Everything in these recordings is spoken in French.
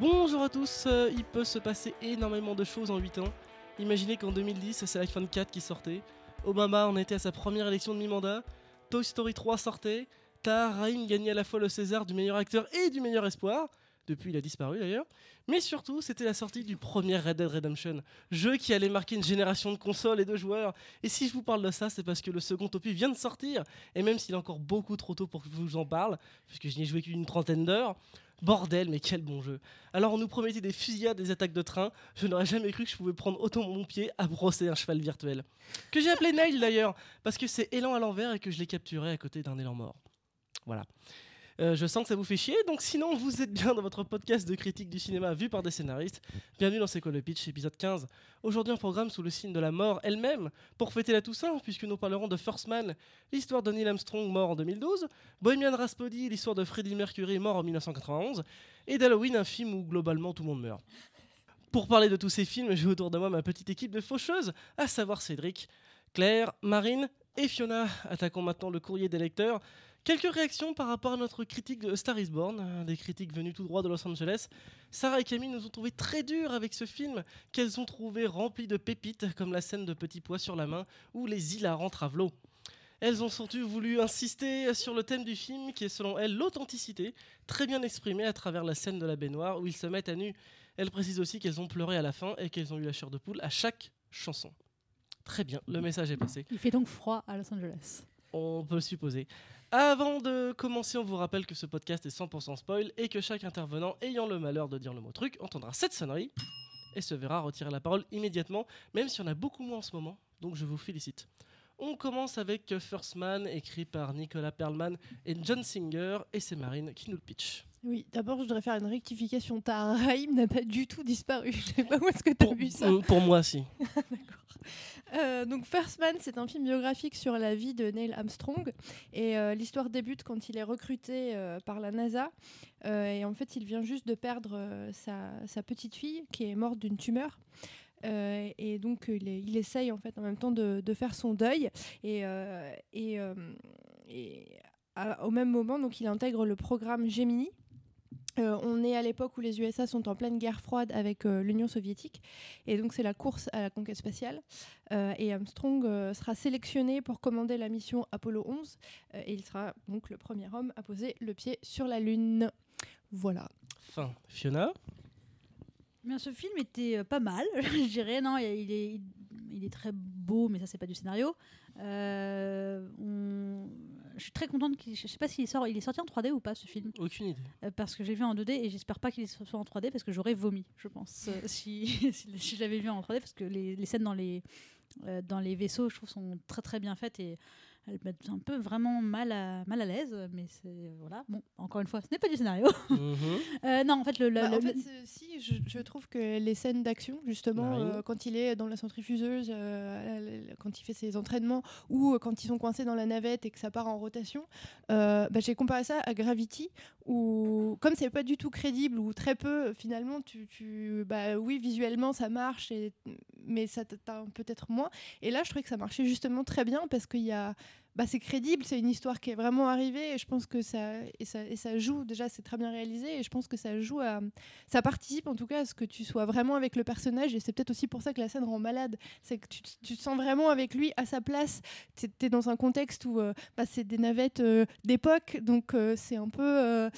Bonjour à tous, il peut se passer énormément de choses en 8 ans. Imaginez qu'en 2010, c'est l'iPhone 4 qui sortait, Obama en était à sa première élection de mi-mandat, Toy Story 3 sortait, Tahar Rahim gagnait à la fois le César du meilleur acteur et du meilleur espoir, depuis il a disparu d'ailleurs, mais surtout c'était la sortie du premier Red Dead Redemption, jeu qui allait marquer une génération de consoles et de joueurs. Et si je vous parle de ça, c'est parce que le second opus vient de sortir, et même s'il est encore beaucoup trop tôt pour que je vous en parle, puisque je n'y ai joué qu'une 30aine d'heures, bordel, mais quel bon jeu. Alors on nous promettait des fusillades, des attaques de train, je n'aurais jamais cru que je pouvais prendre autant mon pied à brosser un cheval virtuel. Que j'ai appelé Nail d'ailleurs, parce que c'est élan à l'envers et que je l'ai capturé à côté d'un élan mort. Voilà. Je sens que ça vous fait chier, donc sinon vous êtes bien dans votre podcast de critique du cinéma vu par des scénaristes. Bienvenue dans C'est quoi le pitch, épisode 15. Aujourd'hui un programme sous le signe de la mort elle-même, pour fêter la Toussaint, puisque nous parlerons de First Man, l'histoire de Neil Armstrong mort en 2012, Bohemian Rhapsody, l'histoire de Freddie Mercury mort en 1991, et d'Halloween, un film où globalement tout le monde meurt. Pour parler de tous ces films, j'ai autour de moi ma petite équipe de faucheuses, à savoir Cédric, Claire, Marine et Fiona. Attaquons maintenant le courrier des lecteurs. Quelques réactions par rapport à notre critique de Star is Born, des critiques venues tout droit de Los Angeles. Sarah et Camille nous ont trouvé très durs avec ce film, qu'elles ont trouvé rempli de pépites, comme la scène de Petit Pois sur la main ou les hilarants travelots. Elles ont surtout voulu insister sur le thème du film, qui est selon elles l'authenticité, très bien exprimée à travers la scène de la baignoire où ils se mettent à nu. Elles précisent aussi qu'elles ont pleuré à la fin et qu'elles ont eu la chair de poule à chaque chanson. Très bien, le message est passé. Il fait donc froid à Los Angeles. On peut le supposer. Avant de commencer, on vous rappelle que ce podcast est 100% spoil et que chaque intervenant ayant le malheur de dire le mot truc entendra cette sonnerie et se verra retirer la parole immédiatement, même si on a beaucoup moins en ce moment, donc je vous félicite. On commence avec First Man, écrit par Nicolas Perlman et John Singer, et c'est Marine qui nous le pitch. Oui, d'abord je voudrais faire une rectification. Tahar Rahim n'a pas du tout disparu. Je sais pas où est-ce que t'as vu ça. Pour moi, si. D'accord. Donc First Man, c'est un film biographique sur la vie de Neil Armstrong, et l'histoire débute quand il est recruté par la NASA, et en fait il vient juste de perdre sa petite fille qui est morte d'une tumeur. Et donc il essaye en fait en même temps de faire son deuil, et au même moment donc il intègre le programme Gemini. On est à l'époque où les USA sont en pleine guerre froide avec l'Union soviétique, et donc c'est la course à la conquête spatiale, et Armstrong sera sélectionné pour commander la mission Apollo 11, et il sera donc le premier homme à poser le pied sur la Lune. Voilà. Fin. Fiona ? Bien, ce film était pas mal, je dirais. Non, il est très beau, mais ça c'est pas du scénario. Je suis très contente qu'il... Je sais pas s'il sort... Il est sorti en 3D ou pas, ce film ? Aucune idée. Parce que j'ai vu en 2D et j'espère pas qu'il soit en 3D parce que j'aurais vomi, je pense, si je l'avais vu en 3D, parce que les scènes dans les vaisseaux, je trouve, sont très très bien faites et elles mettent un peu vraiment mal à l'aise, mais c'est voilà. Bon, encore une fois, ce n'est pas du scénario. Non, en fait, je trouve que les scènes d'action, justement, quand il est dans la centrifugeuse, quand il fait ses entraînements, ou quand ils sont coincés dans la navette et que ça part en rotation, j'ai comparé ça à Gravity, où comme c'est pas du tout crédible ou très peu, finalement, oui, visuellement ça marche, mais ça t'atteint peut-être moins. Et là, je trouvais que ça marchait justement très bien parce qu'il y a c'est crédible, c'est une histoire qui est vraiment arrivée, et je pense que ça joue, déjà c'est très bien réalisé, et je pense que ça joue ça participe en tout cas à ce que tu sois vraiment avec le personnage, et c'est peut-être aussi pour ça que la scène rend malade, c'est que tu te sens vraiment avec lui, à sa place. T'es dans un contexte où c'est des navettes d'époque, donc c'est un peu...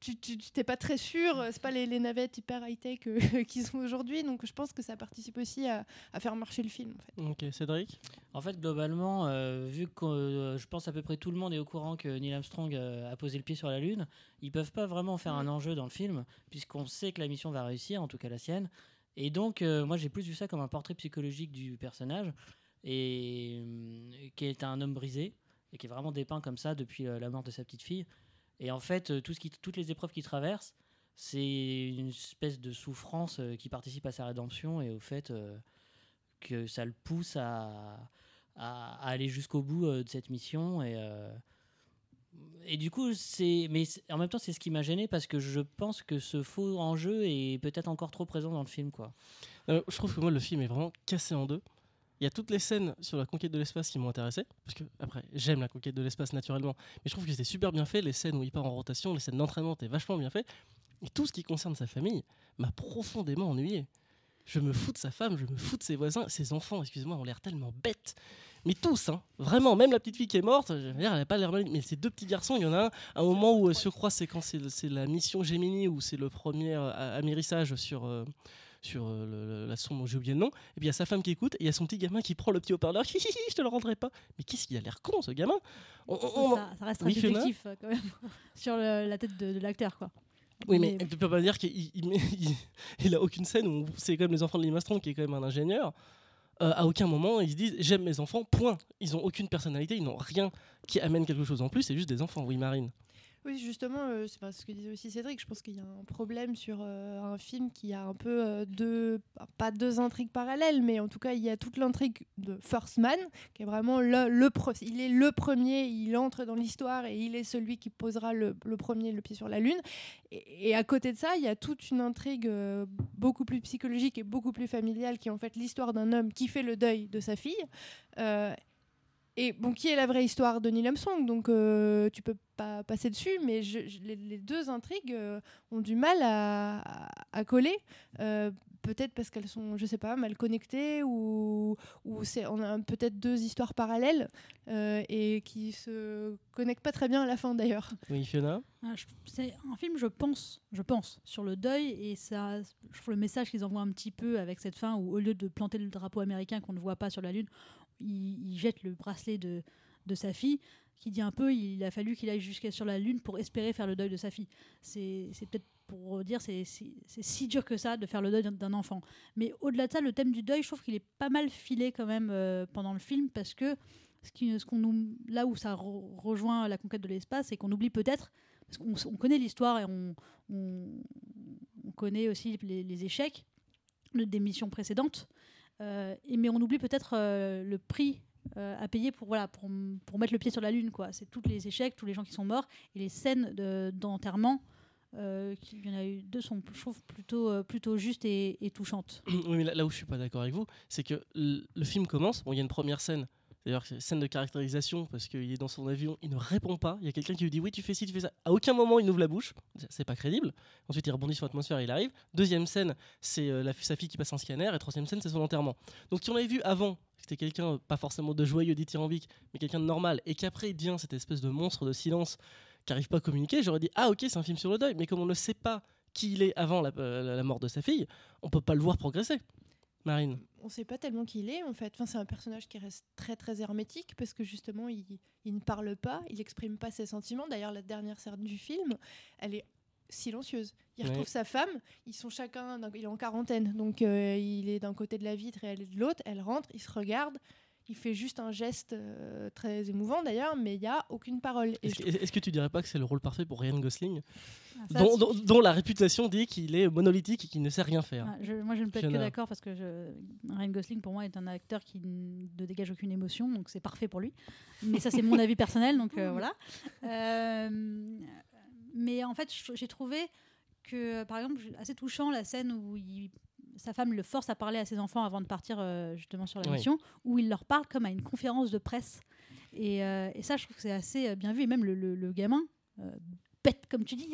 Tu t'es pas très sûr, c'est pas les navettes hyper high-tech qu'ils sont aujourd'hui, donc je pense que ça participe aussi à faire marcher le film. En fait. Ok, Cédric ? En fait, globalement, vu que je pense à peu près tout le monde est au courant que Neil Armstrong a posé le pied sur la Lune, ils peuvent pas vraiment faire un enjeu dans le film, puisqu'on sait que la mission va réussir, en tout cas la sienne, et donc moi j'ai plus vu ça comme un portrait psychologique du personnage, et qui est un homme brisé, et qui est vraiment dépeint comme ça depuis la mort de sa petite fille. Et en fait, toutes les épreuves qu'il traverse, c'est une espèce de souffrance qui participe à sa rédemption et au fait que ça le pousse à aller jusqu'au bout de cette mission. Et du coup, mais en même temps, c'est ce qui m'a gêné parce que je pense que ce faux enjeu est peut-être encore trop présent dans le film, quoi. Je trouve que moi, le film est vraiment cassé en deux. Il y a toutes les scènes sur la conquête de l'espace qui m'ont intéressé, parce que, après, j'aime la conquête de l'espace naturellement, mais je trouve que c'était super bien fait, les scènes où il part en rotation, les scènes d'entraînement étaient vachement bien faites, Et tout ce qui concerne sa famille m'a profondément ennuyé. Je me fous de sa femme, je me fous de ses voisins, ses enfants, excusez-moi, ont l'air tellement bêtes. Mais tous, hein, vraiment, même la petite fille qui est morte, je veux dire, elle n'a pas l'air mal. Mais ces deux petits garçons, il y en a un au moment où, je crois, c'est quand c'est la mission Gemini, où c'est le premier amérissage sur la sonde dont j'ai oublié le nom, et puis il y a sa femme qui écoute, et il y a son petit gamin qui prend le petit haut-parleur, je te le rendrai pas. Mais qu'est-ce qu'il a l'air con, ce gamin. Ça reste un subjectif, quand même, sur la tête de l'acteur, quoi. Oui, mais tu peux pas dire qu'il a aucune scène où c'est quand même les enfants de Neil Armstrong, qui est quand même un ingénieur. À aucun moment ils se disent j'aime mes enfants, point. Ils ont aucune personnalité, ils n'ont rien qui amène quelque chose en plus, c'est juste des enfants. Oui, Marine. Oui, justement, c'est pas ce que disait aussi Cédric. Je pense qu'il y a un problème sur un film qui a un peu deux intrigues parallèles, mais en tout cas, il y a toute l'intrigue de First Man, qui est vraiment il est le premier, il entre dans l'histoire et il est celui qui posera le premier le pied sur la Lune. Et à côté de ça, il y a toute une intrigue beaucoup plus psychologique et beaucoup plus familiale, qui est en fait l'histoire d'un homme qui fait le deuil de sa fille. Et bon, qui est la vraie histoire de Neil Armstrong, donc tu peux pas passer dessus, mais les deux intrigues ont du mal à coller, peut-être parce qu'elles sont, je sais pas, mal connectées, ou on a peut-être deux histoires parallèles et qui se connectent pas très bien à la fin d'ailleurs. Oui, Fiona. C'est un film, je pense, sur le deuil, et ça, je trouve le message qu'ils envoient un petit peu avec cette fin où, au lieu de planter le drapeau américain qu'on ne voit pas sur la Lune, il jette le bracelet de sa fille, qui dit un peu il a fallu qu'il aille jusqu'à sur la Lune pour espérer faire le deuil de sa fille. C'est peut-être pour dire c'est si dur que ça de faire le deuil d'un enfant. Mais au-delà de ça, le thème du deuil, je trouve qu'il est pas mal filé quand même pendant le film, parce que là où ça rejoint la conquête de l'espace, c'est qu'on oublie peut-être, parce qu'on connaît l'histoire et on connaît aussi les échecs des missions précédentes. Mais on oublie peut-être le prix à payer pour mettre le pied sur la Lune, quoi. C'est tous les échecs, tous les gens qui sont morts, et les scènes d'enterrement, il y en a eu deux, sont, je trouve, plutôt justes et touchantes. Oui, mais là où je suis pas d'accord avec vous, c'est que le film commence, il y a une première scène. D'ailleurs, c'est une scène de caractérisation, parce qu'il est dans son avion, il ne répond pas. Il y a quelqu'un qui lui dit oui, tu fais ci, tu fais ça. À aucun moment, il n'ouvre la bouche. C'est pas crédible. Ensuite, il rebondit sur l'atmosphère et il arrive. Deuxième scène, c'est sa fille qui passe un scanner. Et troisième scène, c'est son enterrement. Donc, si on l'avait vu avant, c'était quelqu'un, pas forcément de joyeux, dithyrambique, mais quelqu'un de normal, et qu'après, il devient cette espèce de monstre de silence qui n'arrive pas à communiquer, j'aurais dit ah, ok, c'est un film sur le deuil. Mais comme on ne sait pas qui il est avant la mort de sa fille, on peut pas le voir progresser. Marine. On sait pas tellement qui il est, en fait. Enfin, c'est un personnage qui reste très très hermétique, parce que justement il ne parle pas, il n'exprime pas ses sentiments. D'ailleurs, la dernière scène du film, elle est silencieuse. Il retrouve sa femme, ils sont chacun, il est en quarantaine, donc il est d'un côté de la vitre et elle est de l'autre, elle rentre, ils se regardent, il fait juste un geste très émouvant d'ailleurs, mais il n'y a aucune parole. Est-ce que tu dirais pas que c'est le rôle parfait pour Ryan Gosling, dont la réputation dit qu'il est monolithique et qu'il ne sait rien faire? Moi, je ne peux être que d'accord, parce que Ryan Gosling, pour moi, est un acteur qui ne dégage aucune émotion, donc c'est parfait pour lui. Mais ça, c'est mon avis personnel, donc voilà. Mais en fait, j'ai trouvé que, par exemple, assez touchant la scène où sa femme le force à parler à ses enfants avant de partir justement sur la mission, où il leur parle comme à une conférence de presse. Et ça, je trouve que c'est assez bien vu. Et même le gamin, bête comme tu dis,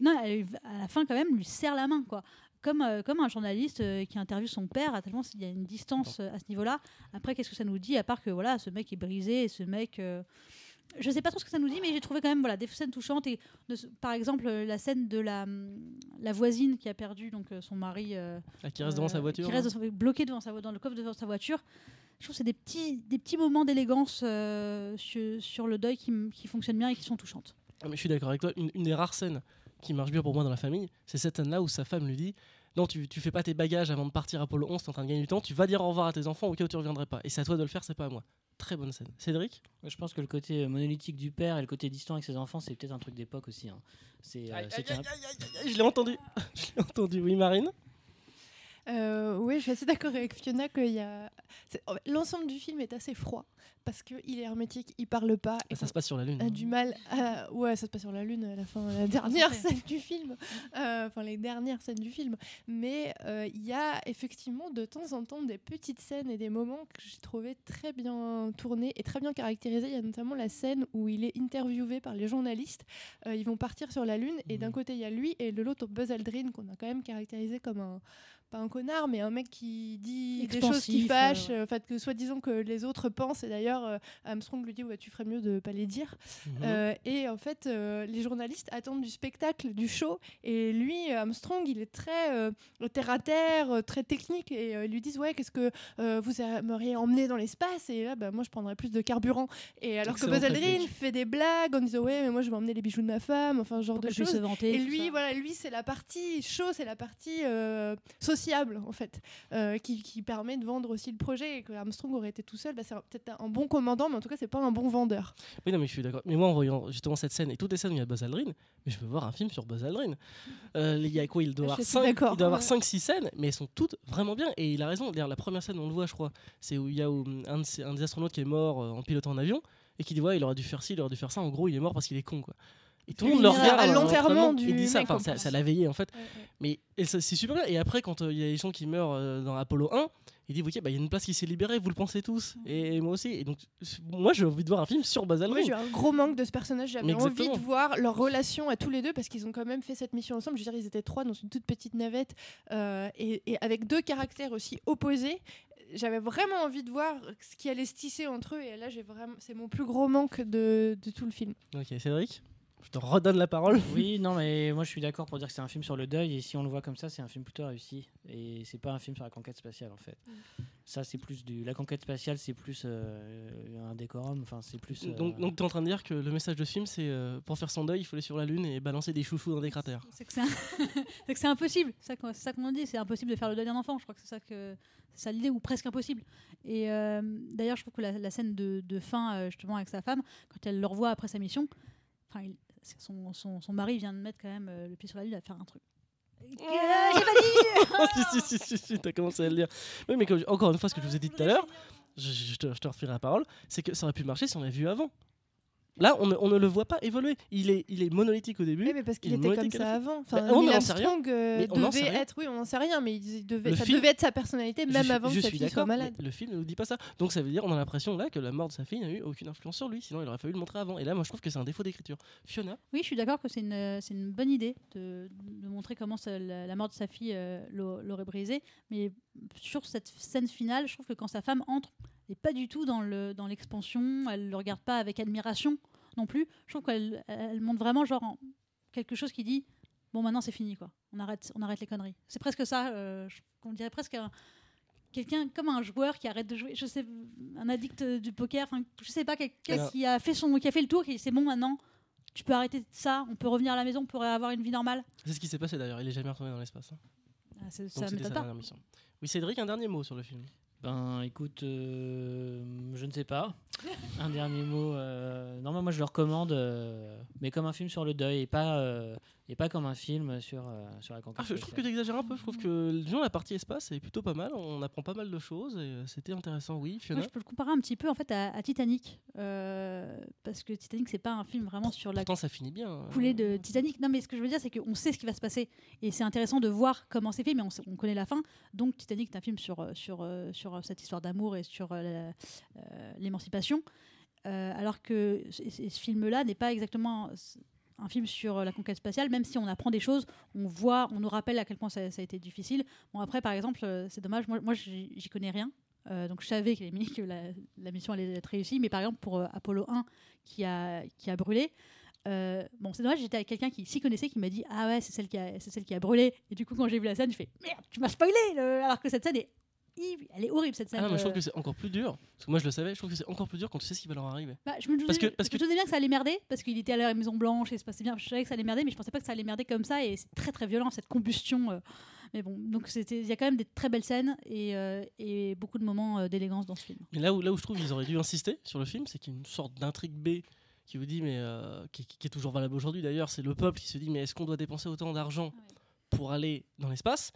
non, à la fin quand même, lui serre la main, quoi. Comme un journaliste qui interviewe son père, tellement il y a une distance à ce niveau-là. Après, qu'est-ce que ça nous dit, à part que voilà, ce mec est brisé, et ce mec... je sais pas trop ce que ça nous dit, mais j'ai trouvé quand même des scènes touchantes. Et par exemple, la scène de la voisine qui a perdu donc son mari, qui reste devant sa voiture, bloquée dans le coffre de sa voiture. Je trouve que c'est des petits moments d'élégance sur le deuil qui fonctionnent bien et qui sont touchantes. Ah, mais je suis d'accord avec toi. Une des rares scènes qui marche bien pour moi dans la famille, c'est cette scène-là où sa femme lui dit non, tu fais pas tes bagages avant de partir à Apollo 11, t'es en train de gagner du temps, tu vas dire au revoir à tes enfants au cas où tu reviendrais pas. Et c'est à toi de le faire, c'est pas à moi. Très bonne scène. Cédric ? Je pense que le côté monolithique du père et le côté distant avec ses enfants, c'est peut-être un truc d'époque aussi. Hein. Je l'ai entendu. Oui, Marine ? Oui, je suis assez d'accord avec Fiona que l'ensemble du film est assez froid parce qu'il est hermétique, il parle pas. Et ça se passe sur la Lune. A du mal à... Ouais, ça se passe sur la Lune à la fin, la dernière scène du film. Enfin, les dernières scènes du film. Mais il y a effectivement de temps en temps des petites scènes et des moments que j'ai trouvé très bien tournés et très bien caractérisés. Il y a notamment la scène où il est interviewé par les journalistes. Ils vont partir sur la Lune et d'un côté, il y a lui et de l'autre, Buzz Aldrin, qu'on a quand même caractérisé comme un... pas un connard, mais un mec qui dit expansif, des choses qui fâchent, que soi-disant que les autres pensent, et d'ailleurs Armstrong lui dit ouais, tu ferais mieux de pas les dire. Et en fait, les journalistes attendent du spectacle, du show, et lui, Armstrong, il est très terre à terre, très technique, et ils lui disent ouais, qu'est-ce que vous aimeriez emmener dans l'espace, et là, moi je prendrais plus de carburant. Et alors excellent, que Buzz Aldrin fait des blagues en disant ouais, mais moi je vais emmener les bijoux de ma femme, enfin ce genre de choses. Et lui, voilà, lui c'est la partie show, c'est la partie sociale. En fait, qui permet de vendre aussi le projet, et que Armstrong aurait été tout seul, c'est peut-être un bon commandant, mais en tout cas c'est pas un bon vendeur. Oui, non, mais je suis d'accord. Mais moi, en voyant justement cette scène et toutes les scènes où il y a Buzz Aldrin, mais je veux voir un film sur Buzz Aldrin. Il y a quoi, il doit avoir 5-6 scènes, mais elles sont toutes vraiment bien, et il a raison. D'ailleurs, la première scène, on le voit, je crois, c'est où il y a un des astronautes qui est mort en pilotant un avion, et qui dit ouais, il aurait dû faire ci, il aurait dû faire ça, en gros il est mort parce qu'il est con, quoi. Et tout le monde le regarde à l'enterrement du mec, enfin, ça l'a veillé en fait. Ouais. Mais c'est super bien. Et après, quand il y a des gens qui meurent dans Apollo 1, il dit ok, il y a une place qui s'est libérée, vous le pensez tous. Et moi aussi. Et donc, moi, j'ai envie de voir un film sur Buzz Aldrin. Moi, j'ai eu un gros manque de ce personnage. J'avais envie de voir leur relation à tous les deux, parce qu'ils ont quand même fait cette mission ensemble. Je veux dire, ils étaient trois dans une toute petite navette, et avec deux caractères aussi opposés. J'avais vraiment envie de voir ce qui allait se tisser entre eux. Et là, c'est mon plus gros manque de tout le film. Ok, Cédric, je te redonne la parole. Oui, non, mais moi je suis d'accord pour dire que c'est un film sur le deuil, et si on le voit comme ça, c'est un film plutôt réussi, et c'est pas un film sur la conquête spatiale en fait. Ça, c'est plus la conquête spatiale, c'est plus un décorum, enfin c'est plus. Donc t'es en train de dire que le message de ce film, c'est pour faire son deuil, il faut aller sur la Lune et balancer des chouchous dans des cratères. C'est que c'est impossible. C'est ça qu'on dit, c'est impossible de faire le deuil d'un enfant. Je crois que c'est ça l'idée, ou presque impossible. Et d'ailleurs, je trouve que la scène de fin justement avec sa femme, quand elle le revoit après sa mission, enfin son mari vient de mettre quand même le pied sur la Lune à faire un truc. J'ai pas dit. Si, t'as commencé à le dire. Oui, mais encore une fois, ce que je vous ai dit tout à l'heure, je te referai la parole, c'est que ça aurait pu marcher si on l'avait vu avant. Là, on ne le voit pas évoluer. Il est monolithique au début. Oui, mais parce qu'il était comme ça avant. Enfin, Neil Armstrong devait être... Oui, on n'en sait rien, mais ça devait être sa personnalité, même avant que sa fille soit malade. Le film ne nous dit pas ça. Donc ça veut dire, on a l'impression là que la mort de sa fille n'a eu aucune influence sur lui. Sinon, il aurait fallu le montrer avant. Et là, moi, je trouve que c'est un défaut d'écriture. Fiona ? Oui, je suis d'accord que c'est une bonne idée de montrer comment la mort de sa fille l'aurait brisé. Mais sur cette scène finale, je trouve que quand sa femme entre... et pas du tout dans l'expansion, elle le regarde pas avec admiration non plus. Je trouve qu'elle montre vraiment genre quelque chose qui dit bon, maintenant c'est fini, quoi, on arrête les conneries. C'est presque ça, on dirait presque quelqu'un comme un joueur qui arrête de jouer, je sais, un addict du poker, enfin je sais pas, quelqu'un qui a fait le tour, qui dit c'est bon, maintenant tu peux arrêter ça, on peut revenir à la maison, on peut avoir une vie normale. C'est ce qui s'est passé d'ailleurs, il est jamais retourné dans l'espace. Ah, ça m'étonne pas. Dernière mission. Oui, Cédric, un dernier mot sur le film. Ben écoute, je ne sais pas. Un dernier mot. Normalement, moi je le recommande, mais comme un film sur le deuil, et pas comme un film sur la conquête. Je trouve que tu exagères un peu. Je trouve que disons, la partie espace est plutôt pas mal. On apprend pas mal de choses, et c'était intéressant. Oui, Fiona. Moi, je peux le comparer un petit peu en fait à Titanic, parce que Titanic, c'est pas un film vraiment sur la. Pourtant, ça finit bien. Coulée de Titanic. Non, mais ce que je veux dire, c'est qu'on sait ce qui va se passer, et c'est intéressant de voir comment c'est fait, mais on connaît la fin. Donc Titanic, c'est un film sur cette histoire d'amour et sur l'émancipation, alors que ce film-là n'est pas exactement un film sur la conquête spatiale, même si on apprend des choses, on nous rappelle à quel point ça a été difficile. Bon, après, par exemple, c'est dommage, moi j'y connais rien, donc je savais que la mission allait être réussie, mais par exemple pour Apollo 1 qui a brûlé, bon, c'est dommage, j'étais avec quelqu'un qui s'y connaissait, qui m'a dit ah ouais, c'est celle qui a brûlé, et du coup quand j'ai vu la scène, je fais merde, tu m'as spoilé, alors que cette scène est... Elle est horrible, cette scène. Ah non, mais je trouve que c'est encore plus dur. Parce que moi je le savais, je trouve que c'est encore plus dur quand tu sais ce qui va leur arriver. Je me disais bien que ça allait merder, parce qu'il était à la Maison Blanche et se passait bien. Je savais que ça allait merder, mais je pensais pas que ça allait merder comme ça, et c'est très très violent, cette combustion. Mais bon, donc il y a quand même des très belles scènes et beaucoup de moments d'élégance dans ce film. Mais là où je trouve qu'ils auraient dû insister sur le film, c'est qu'il y a une sorte d'intrigue B qui vous dit, mais qui est toujours valable aujourd'hui d'ailleurs, c'est le peuple qui se dit mais est-ce qu'on doit dépenser autant d'argent pour aller dans l'espace ?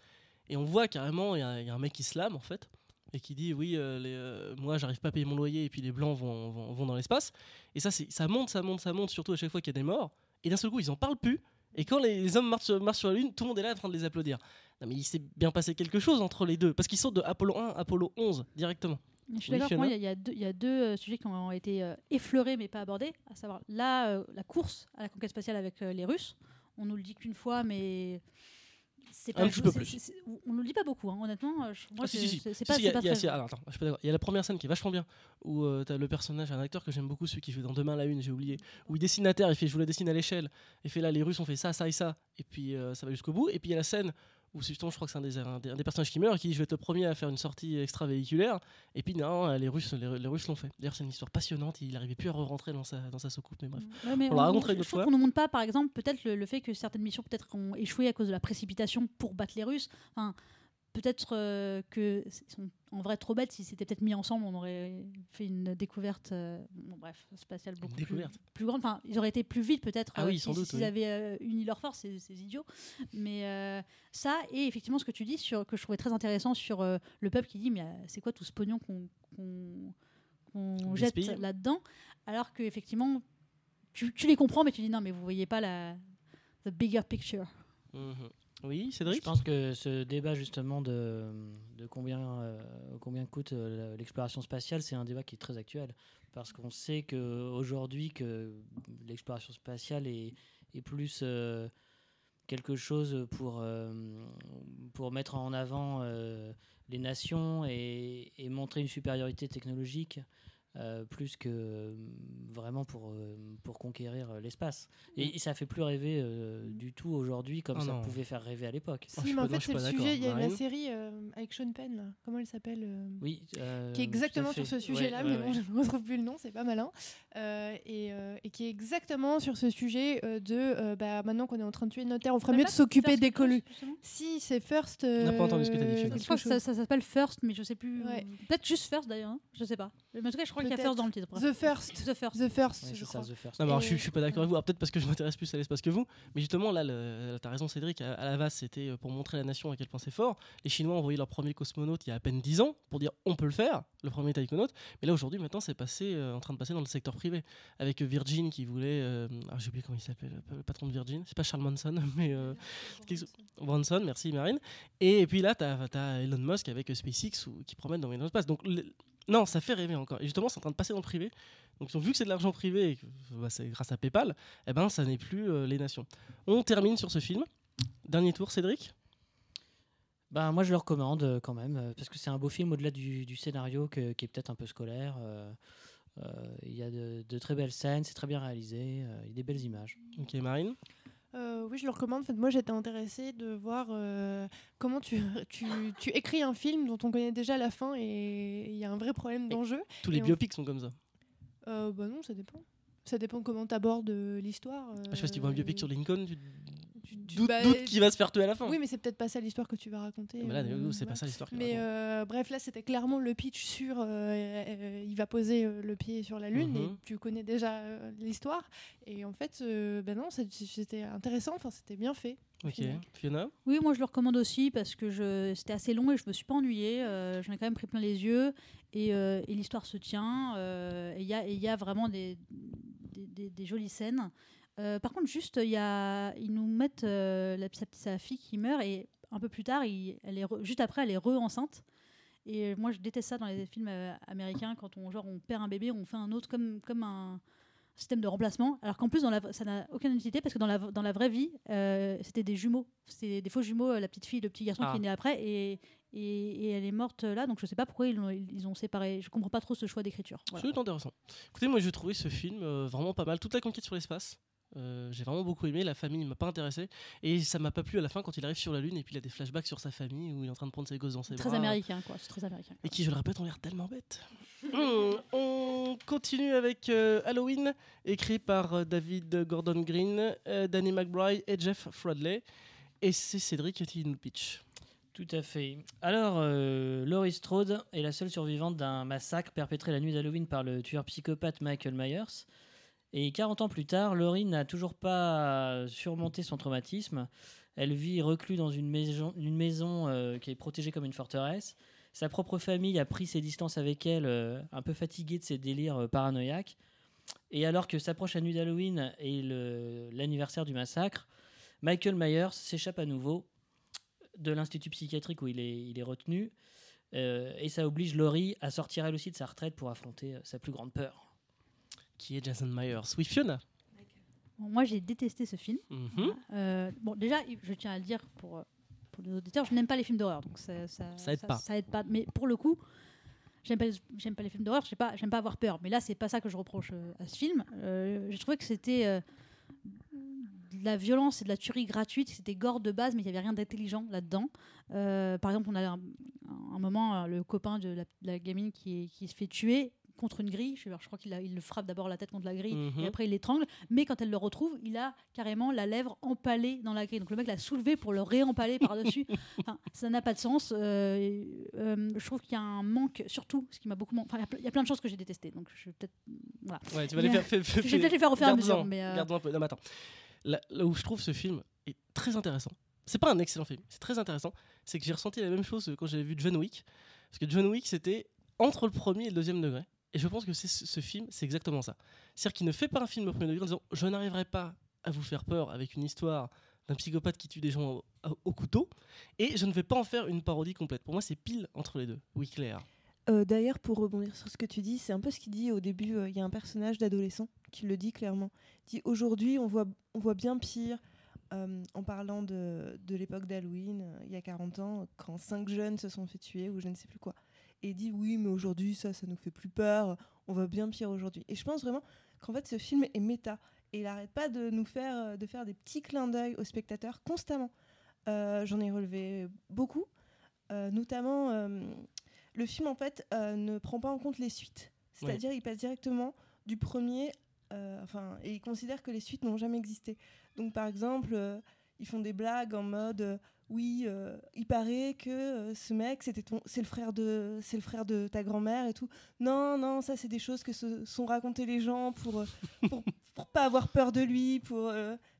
Et on voit carrément, il y a un mec qui se lame en fait, et qui dit oui, moi j'arrive pas à payer mon loyer et puis les blancs vont dans l'espace. Et ça, ça monte, surtout à chaque fois qu'il y a des morts. Et d'un seul coup, ils en parlent plus. Et quand les hommes marchent sur la Lune, tout le monde est là en train de les applaudir. Non, mais il s'est bien passé quelque chose entre les deux, parce qu'ils sautent de Apollo 1 à Apollo 11 directement. Je suis d'accord, pour moi, il y a deux sujets qui ont été effleurés mais pas abordés, à savoir la course à la conquête spatiale avec les Russes. On nous le dit qu'une fois, mais c'est pas un petit peu plus. On nous le dit pas beaucoup, hein, honnêtement. Je suis pas d'accord. Il y a la première scène qui est vachement bien, où t'as le personnage, un acteur que j'aime beaucoup, celui qui joue dans Demain la Une, j'ai oublié, où il dessine la Terre, il fait je vous la dessine à l'échelle, il fait là les Russes ont fait ça, ça et ça, et puis ça va jusqu'au bout. Et puis il y a la scène où justement, je crois que c'est un des personnages qui meurt et qui dit je vais être le premier à faire une sortie extravéhiculaire, et puis non, les Russes l'ont fait. D'ailleurs c'est une histoire passionnante, il n'arrivait plus à re-rentrer dans sa soucoupe, mais bref. Ouais, mais on l'a rencontré une fois. Je trouve qu'on ne montre pas, par exemple, peut-être le fait que certaines missions peut-être ont échoué à cause de la précipitation pour battre les Russes. Enfin, peut-être que sont en vrai trop bêtes. Si c'était peut-être mis ensemble, on aurait fait une découverte spatiale beaucoup plus grande. Enfin, ils auraient été plus vite peut-être s'ils avaient uni leurs forces, ces idiots. Mais ça, et effectivement ce que tu dis, que je trouvais très intéressant sur le peuple qui dit mais c'est quoi tout ce pognon qu'on jette là-dedans, alors qu'effectivement tu les comprends, mais tu dis non mais vous voyez pas the bigger picture. Mmh. Oui, Cédric. Je pense que ce débat justement de combien coûte l'exploration spatiale, c'est un débat qui est très actuel, parce qu'on sait qu'aujourd'hui que l'exploration spatiale est plus quelque chose pour mettre en avant les nations et montrer une supériorité technologique. Plus que vraiment pour conquérir l'espace. Et ça fait plus rêver du tout aujourd'hui comme pouvait faire rêver à l'époque. Si, mais en fait, c'est le sujet. Il y a la série avec Sean Penn, là. Comment elle s'appelle qui est exactement sur ce sujet-là, mais bon, je ne retrouve plus le nom, c'est pas malin. Et qui est exactement sur ce sujet maintenant qu'on est en train de tuer notre Terre, on ferait mieux de s'occuper des colus. Si, c'est First. On n'a pas entendu ce que tu as dit. Je crois que ça s'appelle First, mais je ne sais plus. Peut-être juste First d'ailleurs, je ne sais pas. Mais en tout cas, je crois qu'il y a First dans le titre. The First, ouais, je crois. Non, je suis pas d'accord avec vous. Peut-être parce que je m'intéresse plus à l'espace que vous. Mais justement, là, t'as raison, Cédric. À la base, c'était pour montrer à la nation à quel point c'est fort. Les Chinois ont envoyé leur premier cosmonaute il y a à peine 10 ans pour dire on peut le faire, le premier taïkonaute. Mais là, aujourd'hui, maintenant, c'est en train de passer dans le secteur privé. Avec Virgin qui voulait. J'ai oublié comment il s'appelle, le patron de Virgin. C'est pas Charles Manson, mais. Branson, merci Marine. Et puis là, t'as Elon Musk avec SpaceX qui promet d'envoyer dans l'espace. Donc. Non, ça fait rêver encore. Et justement, c'est en train de passer dans le privé. Donc, vu que c'est de l'argent privé, et que, c'est grâce à PayPal, eh ben, ça n'est plus les nations. On termine sur ce film. Dernier tour, Cédric. Moi, je le recommande quand même, parce que c'est un beau film au-delà du scénario qui est peut-être un peu scolaire. Il y a de très belles scènes, c'est très bien réalisé, il y a des belles images. Ok, Marine. Oui, je le recommande. En fait, moi, j'étais intéressée de voir comment tu écris un film dont on connaît déjà la fin et il y a un vrai problème d'enjeu. Tous les biopics sont comme ça. Non, ça dépend. Ça dépend comment t'abordes l'histoire. Je sais pas si tu vois un biopic sur Lincoln, tu doutes qu'il va se faire tuer à la fin. Oui, mais c'est peut-être pas ça l'histoire que tu vas raconter. Mais là, c'est pas ça l'histoire que tu vas raconter. Bref, là, c'était clairement le pitch sur il va poser le pied sur la Lune et tu connais déjà l'histoire. Et en fait, non, c'était intéressant, c'était bien fait. Ok, Fiona ? Oui, moi je le recommande aussi parce que c'était assez long et je me suis pas ennuyée. J'en ai quand même pris plein les yeux et l'histoire se tient. Il y a vraiment des jolies scènes. Par contre, juste, ils nous mettent sa fille qui meurt et un peu plus tard, juste après, elle est re-enceinte. Et moi, je déteste ça dans les films américains quand on perd un bébé, on fait un autre comme un système de remplacement. Alors qu'en plus, ça n'a aucune utilité parce que dans la vraie vie, c'était des jumeaux. C'était des faux jumeaux, la petite fille, le petit garçon qui est né après et elle est morte là, donc je sais pas pourquoi ils ont séparé. Je comprends pas trop ce choix d'écriture. Voilà. C'est intéressant. Écoutez, moi, j'ai trouvé ce film vraiment pas mal. Toute la conquête sur l'espace. J'ai vraiment beaucoup aimé, la famille ne m'a pas intéressé et ça m'a pas plu à la fin quand il arrive sur la Lune et puis il a des flashbacks sur sa famille où il est en train de prendre ses gosses dans ses bras. C'est très américain. Et qui, je le répète, ont l'air tellement bêtes. On continue avec Halloween, écrit par David Gordon Green, Danny McBride et Jeff Fradley. Et c'est Cédric qui nous pitch. Tout à fait. Alors, Laurie Strode est la seule survivante d'un massacre perpétré la nuit d'Halloween par le tueur psychopathe Michael Myers. Et 40 ans plus tard, Laurie n'a toujours pas surmonté son traumatisme. Elle vit reclue dans une maison qui est protégée comme une forteresse. Sa propre famille a pris ses distances avec elle, un peu fatiguée de ses délires paranoïaques. Et alors que s'approche la nuit d'Halloween et l'anniversaire du massacre, Michael Myers s'échappe à nouveau de l'institut psychiatrique où il est retenu. Et ça oblige Laurie à sortir elle aussi de sa retraite pour affronter sa plus grande peur. Qui est Jason Myers. Oui, Fiona. Bon, moi, j'ai détesté ce film. Mm-hmm. Bon, déjà, je tiens à le dire pour les auditeurs, je n'aime pas les films d'horreur. Donc ça aide pas. Mais pour le coup, j'aime pas les films d'horreur, j'aime pas avoir peur. Mais là, c'est pas ça que je reproche à ce film. J'ai trouvé que c'était... de la violence et de la tuerie gratuite, c'était gore de base, mais il n'y avait rien d'intelligent là-dedans. Par exemple, on a un moment, le copain de la gamine qui se fait tuer contre une grille. Je crois qu'il le frappe d'abord la tête contre la grille, mm-hmm. et après il l'étrangle. Mais quand elle le retrouve, il a carrément la lèvre empalée dans la grille. Donc le mec l'a soulevé pour le réempaler par-dessus. Enfin, ça n'a pas de sens. Je trouve qu'il y a un manque, surtout, ce qui m'a beaucoup... Enfin, il y a plein de choses que j'ai détestées. Donc je vais peut-être... Voilà. Ouais, tu vas les faire au fur et à mesure. Gardons un peu. Non, mais attends. Là où je trouve ce film est très intéressant, c'est pas un excellent film, c'est très intéressant, c'est que j'ai ressenti la même chose quand j'avais vu John Wick, parce que John Wick c'était entre le premier et le deuxième degré, et je pense que ce film c'est exactement ça, c'est-à-dire qu'il ne fait pas un film au premier degré en disant je n'arriverai pas à vous faire peur avec une histoire d'un psychopathe qui tue des gens au couteau, et je ne vais pas en faire une parodie complète. Pour moi c'est pile entre les deux. Oui, Claire. D'ailleurs, pour rebondir sur ce que tu dis, c'est un peu ce qu'il dit au début. Il y a un personnage d'adolescent qui le dit clairement. Il dit aujourd'hui, on voit bien pire en parlant de l'époque d'Halloween, il y a 40 ans, quand 5 jeunes se sont fait tuer ou je ne sais plus quoi. Et il dit oui, mais aujourd'hui, ça nous fait plus peur. On voit bien pire aujourd'hui. Et je pense vraiment qu'en fait, ce film est méta et il n'arrête pas de nous faire des petits clins d'œil aux spectateurs constamment. J'en ai relevé beaucoup, notamment. Le film, en fait, ne prend pas en compte les suites. C'est-à-dire, il passe directement du premier... et il considère que les suites n'ont jamais existé. Donc, par exemple, ils font des blagues en mode... il paraît que ce mec, c'est le frère de ta grand-mère et tout. Non, ça, c'est des choses que se sont racontées les gens pour pas avoir peur de lui, pour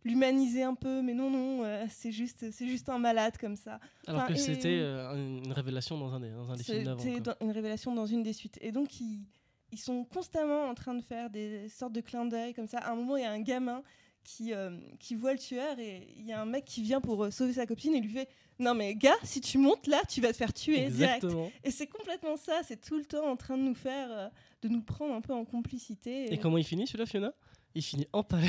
l'humaniser un peu. Mais non, c'est juste un malade comme ça. Alors que c'était une révélation dans un des films d'avant. C'était une révélation dans une des suites. Et donc, ils sont constamment en train de faire des sortes de clins d'œil comme ça. À un moment, il y a un gamin... qui voit le tueur et il y a un mec qui vient pour sauver sa copine et lui fait « Non mais gars, si tu montes là, tu vas te faire tuer. » Exactement. Direct. Et c'est complètement ça, c'est tout le temps en train de nous faire, de nous prendre un peu en complicité. Et comment il finit celui-là, Fiona ? Il finit empalé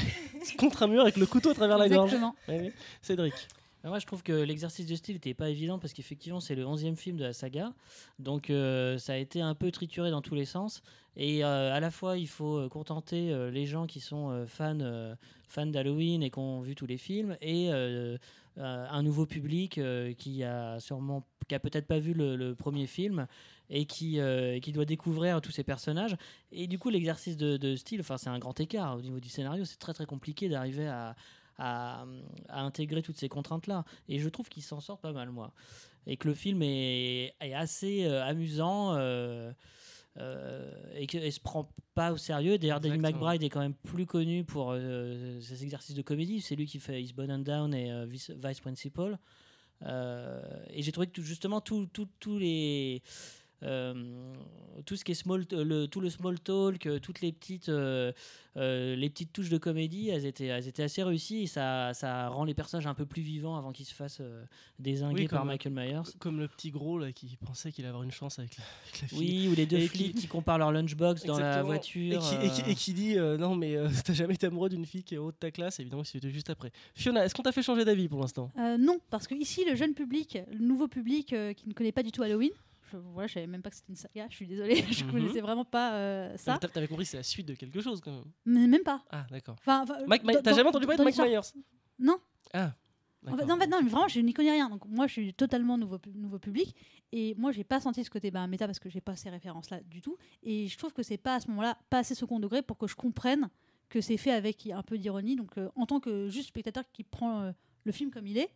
contre un mur avec le couteau à travers la gorge. Exactement. Ouais. Cédric. Alors moi, je trouve que l'exercice de style n'était pas évident parce qu'effectivement, c'est le 11e film de la saga. Donc, ça a été un peu trituré dans tous les sens. Et à la fois, il faut contenter les gens qui sont fans d'Halloween et qui ont vu tous les films et un nouveau public qui a peut-être pas vu le premier film et qui doit découvrir tous ces personnages. Et du coup, l'exercice de style, c'est un grand écart au niveau du scénario. C'est très, très compliqué d'arriver à intégrer toutes ces contraintes-là. Et je trouve qu'ils s'en sortent pas mal, moi. Et que le film est assez amusant et qu'il se prend pas au sérieux. D'ailleurs, Danny McBride est quand même plus connu pour ses exercices de comédie. C'est lui qui fait Is Born and Down et Vice Principal. Et j'ai trouvé que justement, tous les... tout ce qui est tout le small talk, toutes les petites touches de comédie, elles étaient assez réussies et ça rend les personnages un peu plus vivants avant qu'ils se fassent dézinguer par Michael Myers. Comme le petit gros là, qui pensait qu'il allait avoir une chance avec la fille. Oui, ou les deux flics qui comparent leur lunchbox dans la voiture. Et qui dit non mais t'as jamais été amoureux d'une fille qui est haute de ta classe, évidemment c'était juste après. Fiona, est-ce qu'on t'a fait changer d'avis pour l'instant ? Non, parce que ici le jeune public, le nouveau public qui ne connaît pas du tout Halloween, je savais même pas que c'était une saga, je suis désolée, je connaissais vraiment pas ça. Tu avais compris que c'est la suite de quelque chose quand même. Mais même pas. Ah d'accord. T'as jamais entendu parler de Mike Myers ? Non. Ah. En fait, non, mais vraiment, je n'y connais rien. Donc moi, je suis totalement nouveau public et moi, j'ai pas senti ce côté méta parce que j'ai pas ces références-là du tout. Et je trouve que c'est pas à ce moment-là, pas assez second degré pour que je comprenne que c'est fait avec un peu d'ironie. Donc en tant que juste spectateur qui prend le film comme il est.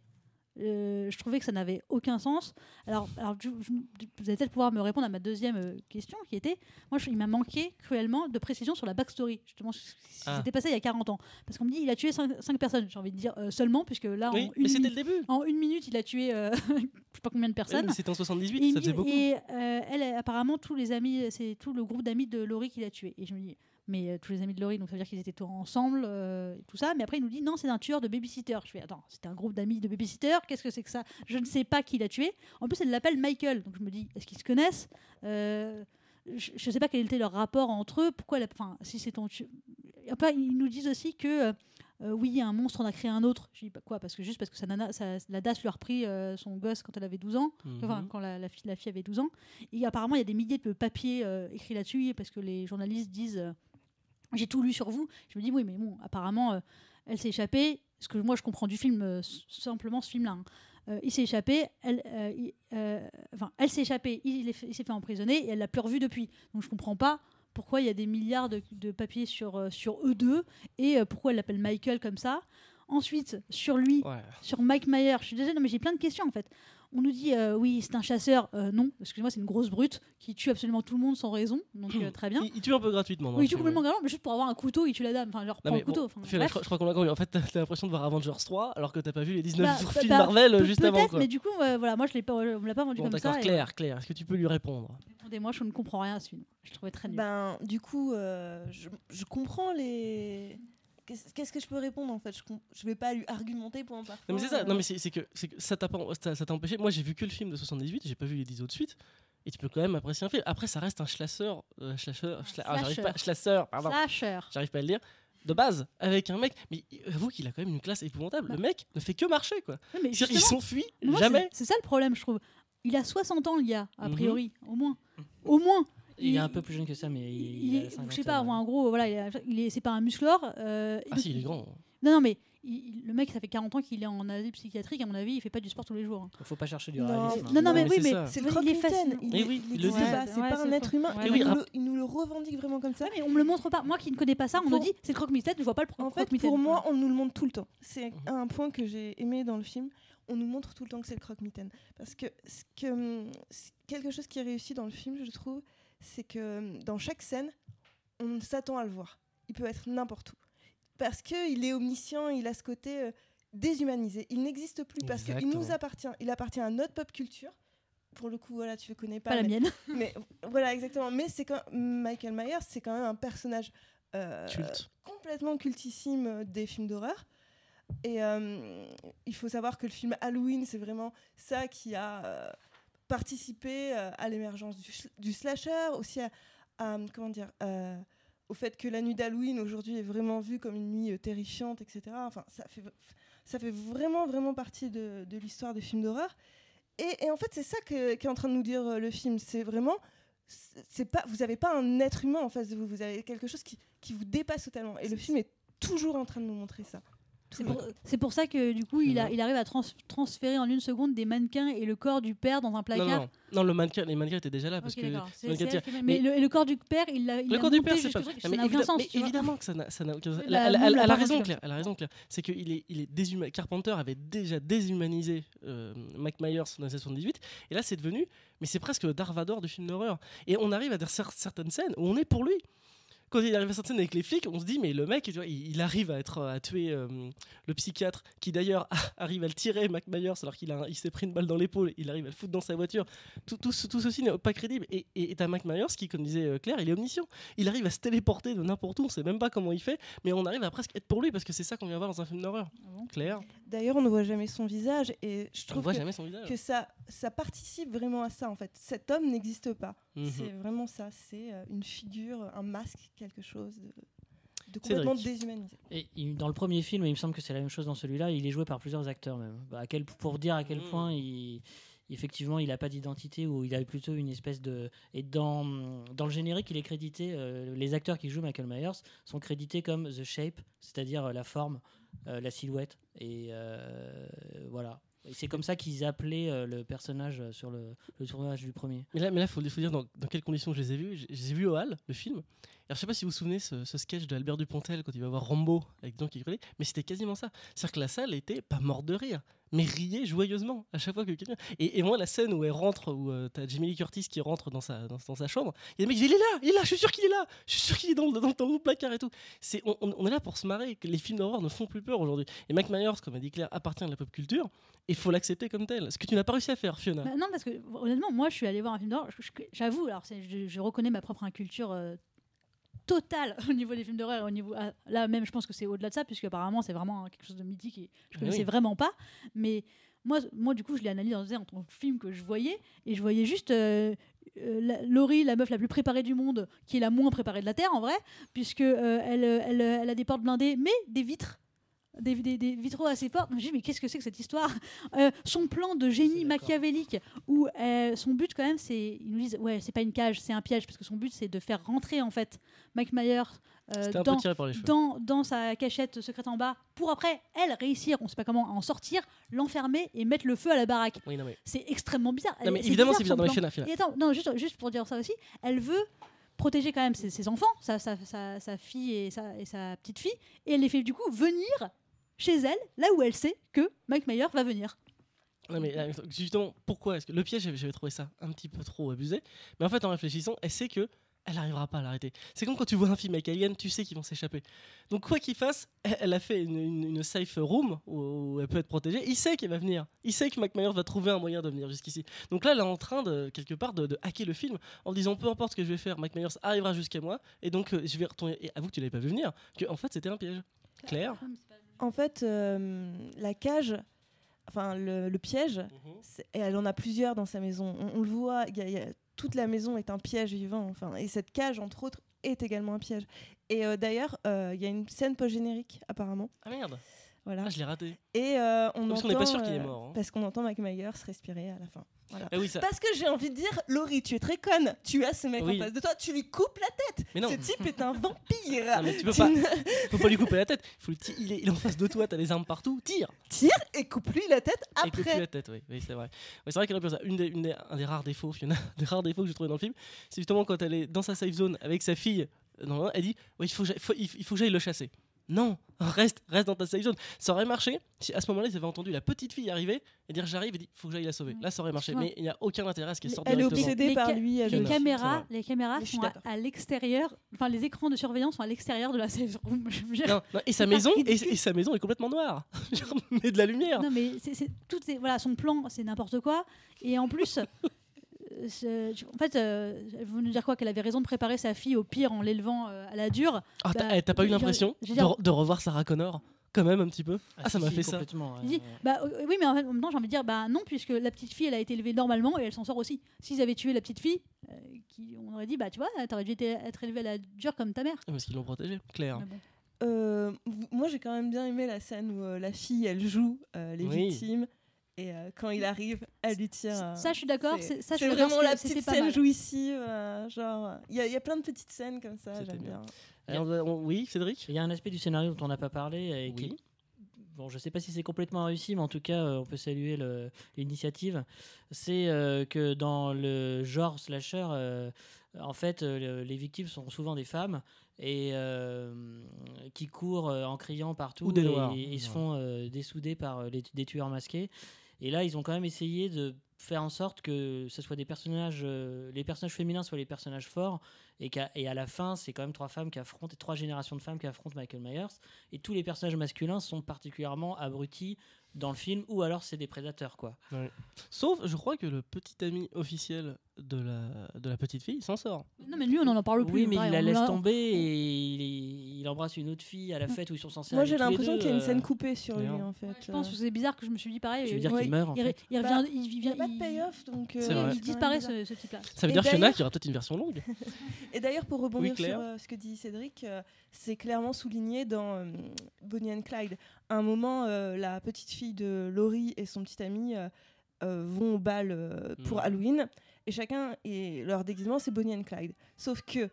je trouvais que ça n'avait aucun sens. Alors vous allez peut-être pouvoir me répondre à ma deuxième question, qui était, moi, il m'a manqué cruellement de précision sur la backstory, justement, ce qui s'était passé il y a 40 ans. Parce qu'on me dit, il a tué 5 personnes, j'ai envie de dire seulement, puisque là, oui, en une minute, il a tué je ne sais pas combien de personnes. Mais c'était en 78, ça faisait beaucoup. Et elle, apparemment, tous les amis, c'est tout le groupe d'amis de Laurie qui l'a tué. Et je me dis... mais tous les amis de Laurie, donc ça veut dire qu'ils étaient tous ensemble, tout ça. Mais après, il nous dit, non, c'est un tueur de babysitter. Je fais, attends, c'était un groupe d'amis de babysitter, qu'est-ce que c'est que ça ? Je ne sais pas qui l'a tué. En plus, elle l'appelle Michael. Donc je me dis, est-ce qu'ils se connaissent ? Je ne sais pas quel était leur rapport entre eux. Pourquoi enfin, si c'est ton tueur... Après, ils nous disent aussi que, oui, il y a un monstre, on a créé un autre. Je dis, bah, quoi ? Juste parce que la DAS lui a repris son gosse quand elle avait 12 ans. Mm-hmm. Enfin, quand la fille avait 12 ans. Et apparemment, il y a des milliers de papiers écrits là-dessus, parce que les journalistes disent... j'ai tout lu sur vous. Je me dis, oui, mais bon, apparemment, elle s'est échappée. Ce que moi, je comprends du film, simplement ce film-là. Hein. Il s'est échappé, elle s'est échappée, il s'est fait emprisonner et elle l'a plus revue depuis. Donc, je ne comprends pas pourquoi il y a des milliards de papiers sur eux deux et pourquoi elle l'appelle Michael comme ça. Ensuite, sur lui, ouais. Sur Mike Myers, je suis désolée, non, mais j'ai plein de questions, en fait. On nous dit, oui, c'est un chasseur. Non, excusez-moi, c'est une grosse brute qui tue absolument tout le monde sans raison. Donc, très bien. Il tue un peu gratuitement. Oui, il tue complètement gratuitement, mais juste pour avoir un couteau, il tue la dame. Enfin, genre, prend le couteau. Enfin, je crois qu'on l'a compris. En fait, t'as l'impression de voir Avengers 3 alors que t'as pas vu les 19 films Marvel juste avant. Peut-être, mais du coup, voilà, moi, on me l'a pas vendu comme ça. Claire, est-ce que tu peux lui répondre ? Attendez-moi, je ne comprends rien à ce film. Je trouvais très nul. Ben, du coup, je comprends les. Qu'est-ce que je peux répondre, en fait ? Je vais pas lui argumenter point par point. Non mais c'est ça. Non mais c'est que ça t'a empêché. Moi j'ai vu que le film de 78, j'ai pas vu les 10 autres suites. Et tu peux quand même apprécier un film. Après ça reste un slasher. J'arrive pas à le dire. De base, avec un mec, mais avoue qu'il a quand même une classe épouvantable. Le mec ne fait que marcher, quoi. Ouais, ils s'enfuient jamais. C'est ça le problème, je trouve. Il a 60 ans, le gars, a priori, au moins. Il est un peu plus jeune que ça, mais il a 50 ans. Je sais pas, en gros, voilà, c'est pas un musclor. Si, il est grand. Non, mais le mec, ça fait 40 ans qu'il est en asile psychiatrique. À mon avis, il fait pas du sport tous les jours. Hein. Faut pas chercher du réalisme. Non, mais c'est le croque-mitaine. C'est pas un être humain. Il nous le revendique vraiment comme ça. Mais on me le montre pas. Moi qui ne connais pas ça, on me dit c'est le croque-mitaine, je vois pas le croque-mitaine. En fait, pour moi, on nous le montre tout le temps. C'est un point que j'ai aimé dans le film. On nous montre tout le temps que c'est le croque-mitaine. Parce que quelque chose qui est réussi dans le film, je trouve, c'est que dans chaque scène, on s'attend à le voir. Il peut être n'importe où. Parce qu'il est omniscient, il a ce côté déshumanisé. Il n'existe plus parce qu'il nous appartient. Il appartient à notre pop culture. Pour le coup, voilà, tu ne connais pas. Pas la mienne. Mais, voilà, exactement. Mais c'est quand Michael Myers, c'est quand même un personnage complètement cultissime des films d'horreur. Et il faut savoir que le film Halloween, c'est vraiment ça qui a... participer à l'émergence du slasher, aussi au fait que la nuit d'Halloween aujourd'hui est vraiment vue comme une nuit terrifiante, etc. Enfin, ça fait vraiment, vraiment partie de l'histoire des films d'horreur. Et en fait, c'est ça qu'est en train de nous dire le film. C'est vraiment... vous n'avez pas un être humain en face de vous. Vous avez quelque chose qui vous dépasse totalement. Et le film est toujours en train de nous montrer ça. C'est pour ça que du coup il arrive à transférer en une seconde des mannequins et le corps du père dans un placard. Non, les mannequins étaient déjà là parce mais le corps du père le corps du père c'est pas ça n'a aucun sens. Mais évidemment que ça n'a aucun sens. Elle a raison Claire. C'est que il est déshumanisé. Carpenter avait déjà déshumanisé Mike Myers dans les 78 et là c'est devenu mais c'est presque Dark Vador du film d'horreur et on arrive à dire certaines scènes où on est pour lui. Quand il arrive à cette scène avec les flics, on se dit mais le mec, il arrive à tuer le psychiatre qui d'ailleurs arrive à le tirer, Mike Myers, alors qu'il s'est pris une balle dans l'épaule, il arrive à le foutre dans sa voiture. Tout ceci n'est pas crédible. Et t'as Mike Myers qui, comme disait Claire, il est omniscient. Il arrive à se téléporter de n'importe où, on ne sait même pas comment il fait, mais on arrive à presque être pour lui parce que c'est ça qu'on vient voir dans un film d'horreur. Claire. D'ailleurs, on ne voit jamais son visage et je trouve que ça participe vraiment à ça en fait. Cet homme n'existe pas. C'est vraiment ça, c'est une figure, un masque, quelque chose de complètement déshumanisé. Et dans le premier film, il me semble que c'est la même chose dans celui-là, il est joué par plusieurs acteurs même. Pour dire à quel point effectivement, il n'a pas d'identité ou il a plutôt une espèce de... Et dans le générique, il est crédité, les acteurs qui jouent Michael Myers sont crédités comme The Shape, c'est-à-dire la forme, la silhouette. Et voilà. Et c'est comme ça qu'ils appelaient le personnage sur le tournage du premier. Mais là, il faut dire dans quelles conditions je les ai vus. Je les ai vus au Hall, le film. Alors, je sais pas si vous vous souvenez ce sketch d'Albert Dupontel quand il va voir Rambo avec Don qui hurlait, mais c'était quasiment ça. C'est-à-dire que la salle était pas morte de rire. mais riait joyeusement à chaque fois que quelqu'un... Et moi, la scène où elle rentre, où t'as Jamie Lee Curtis qui rentre dans sa chambre, il y a le mec qui dit, il est là, je suis sûr qu'il est là, je suis sûr qu'il est dans mon placard et tout. On est là pour se marrer, que les films d'horreur ne font plus peur aujourd'hui. Et Mike Myers, comme a dit Claire, appartient à la pop culture, et il faut l'accepter comme tel. Ce que tu n'as pas réussi à faire, Fiona. Bah non, parce que honnêtement, moi, je suis allée voir un film d'horreur, j'avoue, alors je reconnais ma propre inculture... total au niveau des films d'horreur, au niveau là même je pense que c'est au-delà de ça puisque apparemment c'est vraiment quelque chose de mythique et je connaissais vraiment pas, mais moi du coup je l'ai analysé en tant que film que je voyais, et je voyais juste Laurie, la meuf la plus préparée du monde, qui est la moins préparée de la Terre en vrai, puisque elle a des portes blindées mais des vitres, des vitraux à ses portes. Je me dis mais qu'est-ce que c'est que cette histoire, son plan de génie machiavélique où son but quand même c'est, ils nous disent ouais c'est pas une cage c'est un piège, parce que son but c'est de faire rentrer en fait Mike Myers dans sa cachette secrète en bas pour après elle réussir, on sait pas comment, à en sortir, l'enfermer et mettre le feu à la baraque. Oui, non, mais... c'est extrêmement bizarre. Non, mais évidemment c'est bizarre. Et attends, non, juste pour dire ça aussi, elle veut protéger quand même ses enfants, sa fille et sa petite fille, et elle les fait du coup venir chez elle, là où elle sait que Mike Myers va venir. Non mais justement, pourquoi est-ce que le piège, j'avais trouvé ça un petit peu trop abusé, mais en fait en réfléchissant, elle sait que elle n'arrivera pas à l'arrêter. C'est comme quand tu vois un film avec Alien, tu sais qu'ils vont s'échapper. Donc quoi qu'il fasse, elle a fait une safe room où elle peut être protégée. Il sait qu'elle va venir. Il sait que Mike Myers va trouver un moyen de venir jusqu'ici. Donc là, elle est en train de, quelque part, de hacker le film en disant peu importe ce que je vais faire, Mike Myers arrivera jusqu'à moi et donc je vais retourner. Et avoue que tu l'avais pas vu venir, que en fait c'était un piège. Claire. En fait, la cage, enfin le piège, elle en a plusieurs dans sa maison. On le voit, il y a toute la maison est un piège vivant, enfin, et cette cage, entre autres, est également un piège. Et d'ailleurs, il y a une scène post-générique, apparemment. Ah merde, voilà. Ah, je l'ai raté. Et on parce entend, qu'on n'est pas sûr qu'il est mort. Hein. Parce qu'on entend Mike Myers respirer à la fin. Voilà. Ah oui, ça... Parce que j'ai envie de dire, Laurie, tu es très conne. Tu as ce mec en face de toi, tu lui coupes la tête. Ce type est un vampire. Non, mais tu peux pas. Faut pas lui couper la tête. Il est en face de toi, t'as les armes partout. Tire et coupe-lui la tête après. Et coupe-lui la tête, oui, c'est vrai. Ouais, c'est vrai qu'elle a pu ça. Un des rares défauts, Fiona, des rares défauts que j'ai trouvé dans le film, c'est justement quand elle est dans sa safe zone avec sa fille. Non, elle dit, ouais, il faut que j'aille le chasser. Non, reste dans ta safe zone. Ça aurait marché si à ce moment-là, ils avaient entendu la petite fille arriver et dire j'arrive et dit faut que j'aille la sauver. Là, ça aurait marché, mais il n'y a aucun intérêt à ce qu'elle sorte. Elle est obsédée par lui. Les caméras sont à l'extérieur. Enfin, les écrans de surveillance sont à l'extérieur de la safe room. Non, et sa maison est complètement noire. Mais de la lumière. Non, mais voilà, son plan, c'est n'importe quoi. Et en plus. En fait, vous nous dire quoi, qu'elle avait raison de préparer sa fille au pire en l'élevant à la dure. Ah, t'as pas eu l'impression de revoir Sarah Connor quand même un petit peu? Ah, ça m'a fait ça. Oui, mais en fait, en même temps, j'ai envie de dire bah non, puisque la petite fille, elle a été élevée normalement et elle s'en sort aussi. S'ils avaient tué la petite fille, on aurait dit bah tu vois, t'aurais dû être élevée à la dure comme ta mère. Parce qu'ils l'ont protégée, Claire. Moi, j'ai quand même bien aimé la scène où la fille, elle joue les victimes. Et quand il arrive, elle lui tire. Ça, je suis d'accord. C'est vraiment la petite scène jouissive. Genre, il y a plein de petites scènes comme ça. J'aime bien. Oui, Cédric. Il y a un aspect du scénario dont on n'a pas parlé. Et bon, je sais pas si c'est complètement réussi, mais en tout cas, on peut saluer l'initiative. C'est que dans le genre slasher, en fait, les victimes sont souvent des femmes. Et qui courent en criant partout. Ou des noirs. Et se font dessouder par des tueurs masqués. Et là, ils ont quand même essayé de faire en sorte que ce soit des personnages, les personnages féminins soient les personnages forts, et à la fin, c'est quand même trois générations de femmes qui affrontent Michael Myers, et tous les personnages masculins sont particulièrement abrutis dans le film, ou alors c'est des prédateurs, quoi. Ouais. Sauf, je crois que le petit ami officiel de la petite fille s'en sort. Non, mais lui, on n'en parle plus. Oui, mais il la laisse tomber et il embrasse une autre fille à la fête où ils sont censés. Moi, j'ai l'impression qu'il y a une scène coupée sur lui, en fait. Je pense que c'est bizarre que je me suis dit pareil. Tu veux dire qu'il meurt, en fait. Il revient, il vient. Il n'y a pas de payoff, donc il disparaît, ce type-là. Ça veut dire qu'il y aura peut-être une version longue. Et d'ailleurs, pour rebondir sur ce que dit Cédric, c'est clairement souligné dans Bonnie and Clyde. À un moment, la petite fille de Laurie et son petit ami vont au bal pour Halloween, et chacun, leur déguisement, c'est Bonnie and Clyde. Sauf que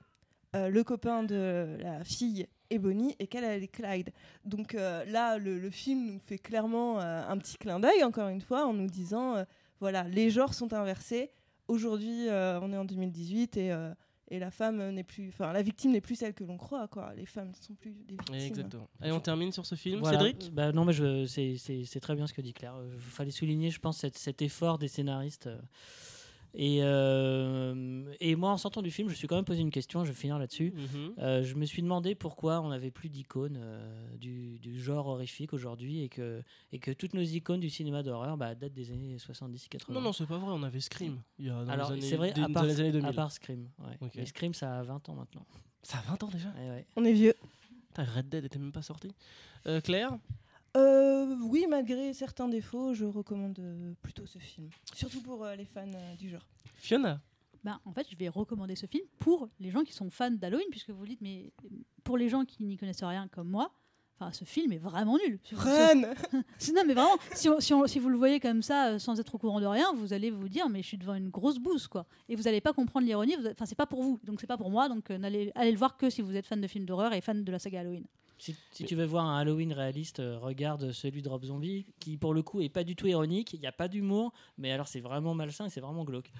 le copain de la fille est Bonnie et qu'elle est Clyde. Donc là, le film nous fait clairement un petit clin d'œil, encore une fois, en nous disant, voilà, les genres sont inversés. Aujourd'hui, on est en 2018 et... Et la femme n'est plus, enfin la victime n'est plus celle que l'on croit, quoi. Les femmes ne sont plus des victimes. Exactement. Allez, on termine sur ce film, voilà. Cédric. Bah non, mais c'est très bien ce que dit Claire. Il fallait souligner, je pense, cet effort des scénaristes. Et moi, en sortant du film, je me suis quand même posé une question. Je vais finir là-dessus. Je me suis demandé pourquoi on n'avait plus d'icônes du genre horrifique aujourd'hui, et que toutes nos icônes du cinéma d'horreur datent des années 70-80. Non, c'est pas vrai. On avait Scream. Il y a dans alors, les années, c'est vrai, dans les années 2000. À part Scream. Ouais. Okay. Et Scream, ça a 20 ans maintenant. Ça a 20 ans déjà ? Ouais. On est vieux. Red Dead n'était même pas sorti. Claire ? Oui, malgré certains défauts, je recommande plutôt ce film. Surtout pour les fans du genre. Fiona ? En fait, je vais recommander ce film pour les gens qui sont fans d'Halloween, puisque vous dites, mais pour les gens qui n'y connaissent rien comme moi, ce film est vraiment nul. Non, mais vraiment, si vous le voyez comme ça, sans être au courant de rien, vous allez vous dire, mais je suis devant une grosse bouse, quoi. Et vous n'allez pas comprendre l'ironie, c'est pas pour vous, donc c'est pas pour moi, donc allez le voir que si vous êtes fan de films d'horreur et fan de la saga Halloween. Si tu veux voir un Halloween réaliste, regarde celui de Rob Zombie, qui pour le coup est pas du tout ironique, il n'y a pas d'humour, mais alors c'est vraiment malsain et c'est vraiment glauque.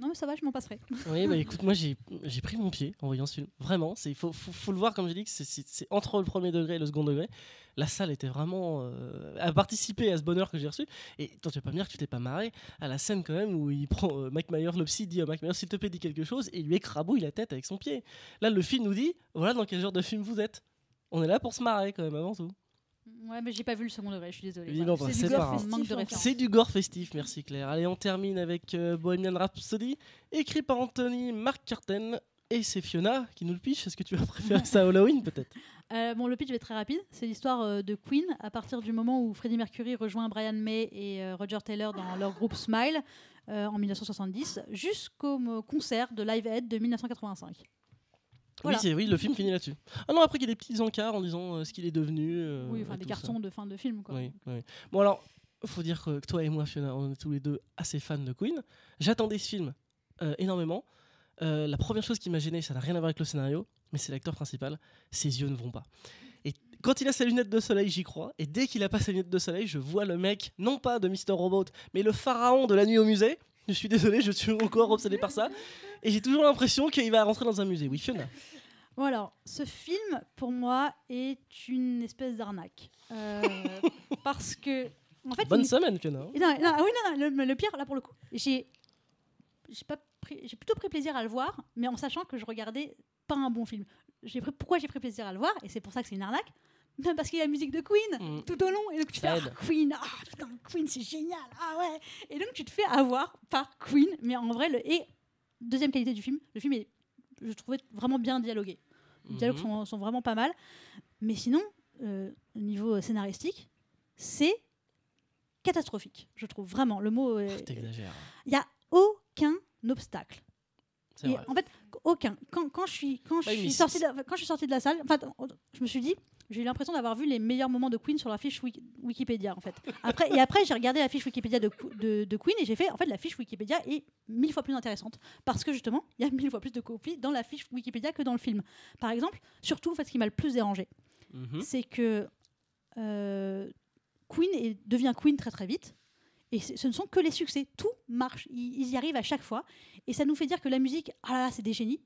Non mais ça va, je m'en passerai. Oui, écoute, moi j'ai pris mon pied en voyant ce film. Vraiment, faut le voir, comme j'ai dit, que c'est entre le premier degré et le second degré. La salle était vraiment à participer à ce bonheur que j'ai reçu. Et toi, tu vas pas me dire que tu t'es pas marré à la scène quand même où il prend Mike Myers, le psy dit à Mike Myers, s'il te plaît, dis quelque chose, et il lui écrabouille la tête avec son pied. Là, le film nous dit, voilà dans quel genre de film vous êtes. On est là pour se marrer quand même avant tout. Ouais, mais j'ai pas vu le second degré, je suis désolée. Voilà. C'est du gore festif, merci Claire. Allez, on termine avec Bohemian Rhapsody, écrit par Anthony McCarten, et c'est Fiona qui nous le pitch. Est-ce que tu vas préférer ça à Halloween peut-être ? Le pitch va être très rapide. C'est l'histoire de Queen à partir du moment où Freddie Mercury rejoint Brian May et Roger Taylor dans leur groupe Smile en 1970 jusqu'au concert de Live Aid de 1985. Voilà. Oui, le film finit là-dessus. Ah non, après qu'il y a des petits encarts en disant ce qu'il est devenu. Des cartons ça. De fin de film, quoi. Oui. Bon, alors, faut dire que toi et moi, Fiona, on est tous les deux assez fans de Queen. J'attendais ce film énormément. La première chose qui m'a gêné, ça n'a rien à voir avec le scénario, mais c'est l'acteur principal. Ses yeux ne vont pas. Et quand il a ses lunettes de soleil, j'y crois. Et dès qu'il a pas ses lunettes de soleil, je vois le mec, non pas de Mr. Robot, mais le pharaon de la nuit au musée. Je suis désolé, je suis encore obsédé par ça. Et j'ai toujours l'impression qu'il va rentrer dans un musée. Oui, Fiona. Bon alors, ce film, pour moi, est une espèce d'arnaque. Parce que... En fait, semaine, Fiona. Le pire, là, pour le coup. J'ai plutôt pris plaisir à le voir, mais en sachant que je regardais pas un bon film. Pourquoi j'ai pris plaisir à le voir ? Et c'est pour ça que c'est une arnaque. Même parce qu'il y a la musique de Queen tout au long, et donc tu fais Queen, Queen c'est génial, et donc tu te fais avoir par Queen, mais en vrai deuxième qualité du film, le film est, je trouvais, vraiment bien dialogué, les dialogues sont vraiment pas mal, mais sinon niveau scénaristique c'est catastrophique, je trouve vraiment le mot, t'exagères, il y a aucun obstacle. Et en fait, aucun. Quand je suis sortie de la salle, je me suis dit, j'ai eu l'impression d'avoir vu les meilleurs moments de Queen sur la fiche Wikipédia, en fait. Après, j'ai regardé la fiche Wikipédia de Queen et j'ai fait, en fait, la fiche Wikipédia est 1000 fois plus intéressante. Parce que justement, il y a 1000 fois plus de copies dans la fiche Wikipédia que dans le film. Par exemple, surtout, ce qui m'a le plus dérangé, c'est que Queen devient Queen très très vite. Et ce ne sont que les succès. Tout marche. Ils y arrivent à chaque fois. Et ça nous fait dire que la musique, c'est des génies.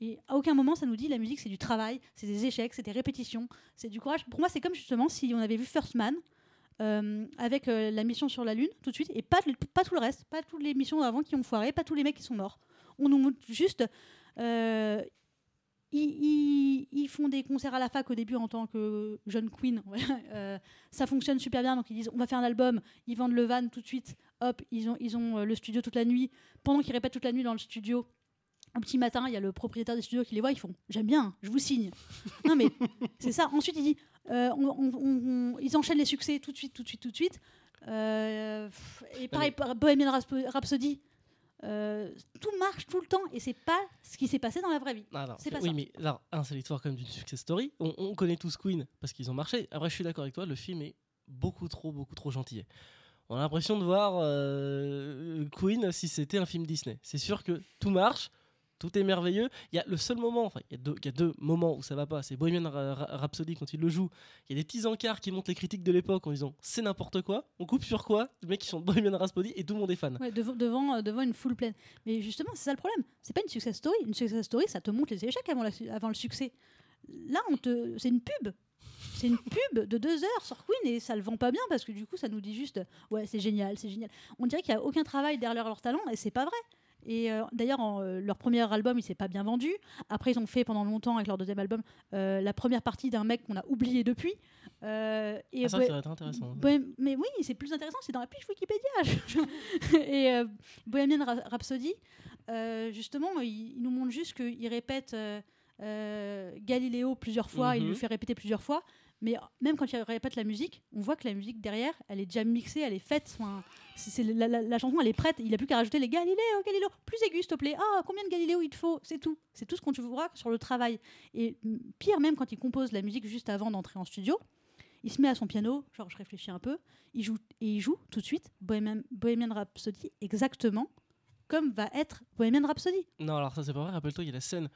Et à aucun moment, ça nous dit la musique, c'est du travail, c'est des échecs, c'est des répétitions, c'est du courage. Pour moi, c'est comme justement si on avait vu First Man avec la mission sur la Lune tout de suite et pas tout le reste, pas toutes les missions avant qui ont foiré, pas tous les mecs qui sont morts. On nous montre juste... Ils font des concerts à la fac au début en tant que jeune Queen. Ça fonctionne super bien, donc ils disent on va faire un album, ils vendent le van tout de suite, hop, ils ont le studio toute la nuit. Pendant qu'ils répètent toute la nuit dans le studio, un petit matin, il y a le propriétaire des studios qui les voit, ils font j'aime bien, je vous signe. Non mais c'est ça. Ensuite il dit ils enchaînent les succès tout de suite. Et pareil pour Bohemian Rhapsody. Tout marche tout le temps et c'est pas ce qui s'est passé dans la vraie vie. C'est l'histoire quand même d'une success story. On connaît tous Queen parce qu'ils ont marché. Après, je suis d'accord avec toi, le film est beaucoup trop gentil. On a l'impression de voir Queen si c'était un film Disney. C'est sûr que tout marche, Tout est merveilleux. Il y a le seul moment, enfin, il y a deux moments où ça va pas. C'est Bohemian Rhapsody quand il le joue. Il y a des petits encarts qui montrent les critiques de l'époque en disant c'est n'importe quoi. On coupe sur quoi ? Les mecs qui sont de Bohemian Rhapsody et tout le monde est fan. Ouais, devant une foule pleine. Mais justement, c'est ça le problème. C'est pas une success story. Une success story, ça te montre les échecs avant le succès. Là, c'est une pub. C'est une pub de 2 heures sur Queen et ça le vend pas bien parce que du coup, ça nous dit juste ouais, c'est génial, c'est génial. On dirait qu'il y a aucun travail derrière leur talent et c'est pas vrai. Et d'ailleurs, leur premier album, il s'est pas bien vendu. Après, ils ont fait pendant longtemps, avec leur deuxième album, la première partie d'un mec qu'on a oublié depuis. Ça aurait été intéressant. Mais oui, c'est plus intéressant, c'est dans la page Wikipédia. Et Bohemian Rhapsody, justement, il nous montre juste qu'il répète Galileo plusieurs fois, il lui fait répéter plusieurs fois. Mais même quand il répète la musique, on voit que la musique derrière, elle est déjà mixée, elle est faite. Enfin, c'est la chanson, elle est prête. Il n'a plus qu'à rajouter les Galiléo, plus aigu, s'il te plaît. Ah, combien de Galiléo il te faut ? C'est tout. C'est tout ce qu'on te voit sur le travail. Et pire, même quand il compose la musique juste avant d'entrer en studio, il se met à son piano, genre je réfléchis un peu, il joue tout de suite Bohemian Rhapsody exactement comme va être Bohemian Rhapsody. Non, alors ça, c'est pas vrai. Rappelle-toi, il y a la scène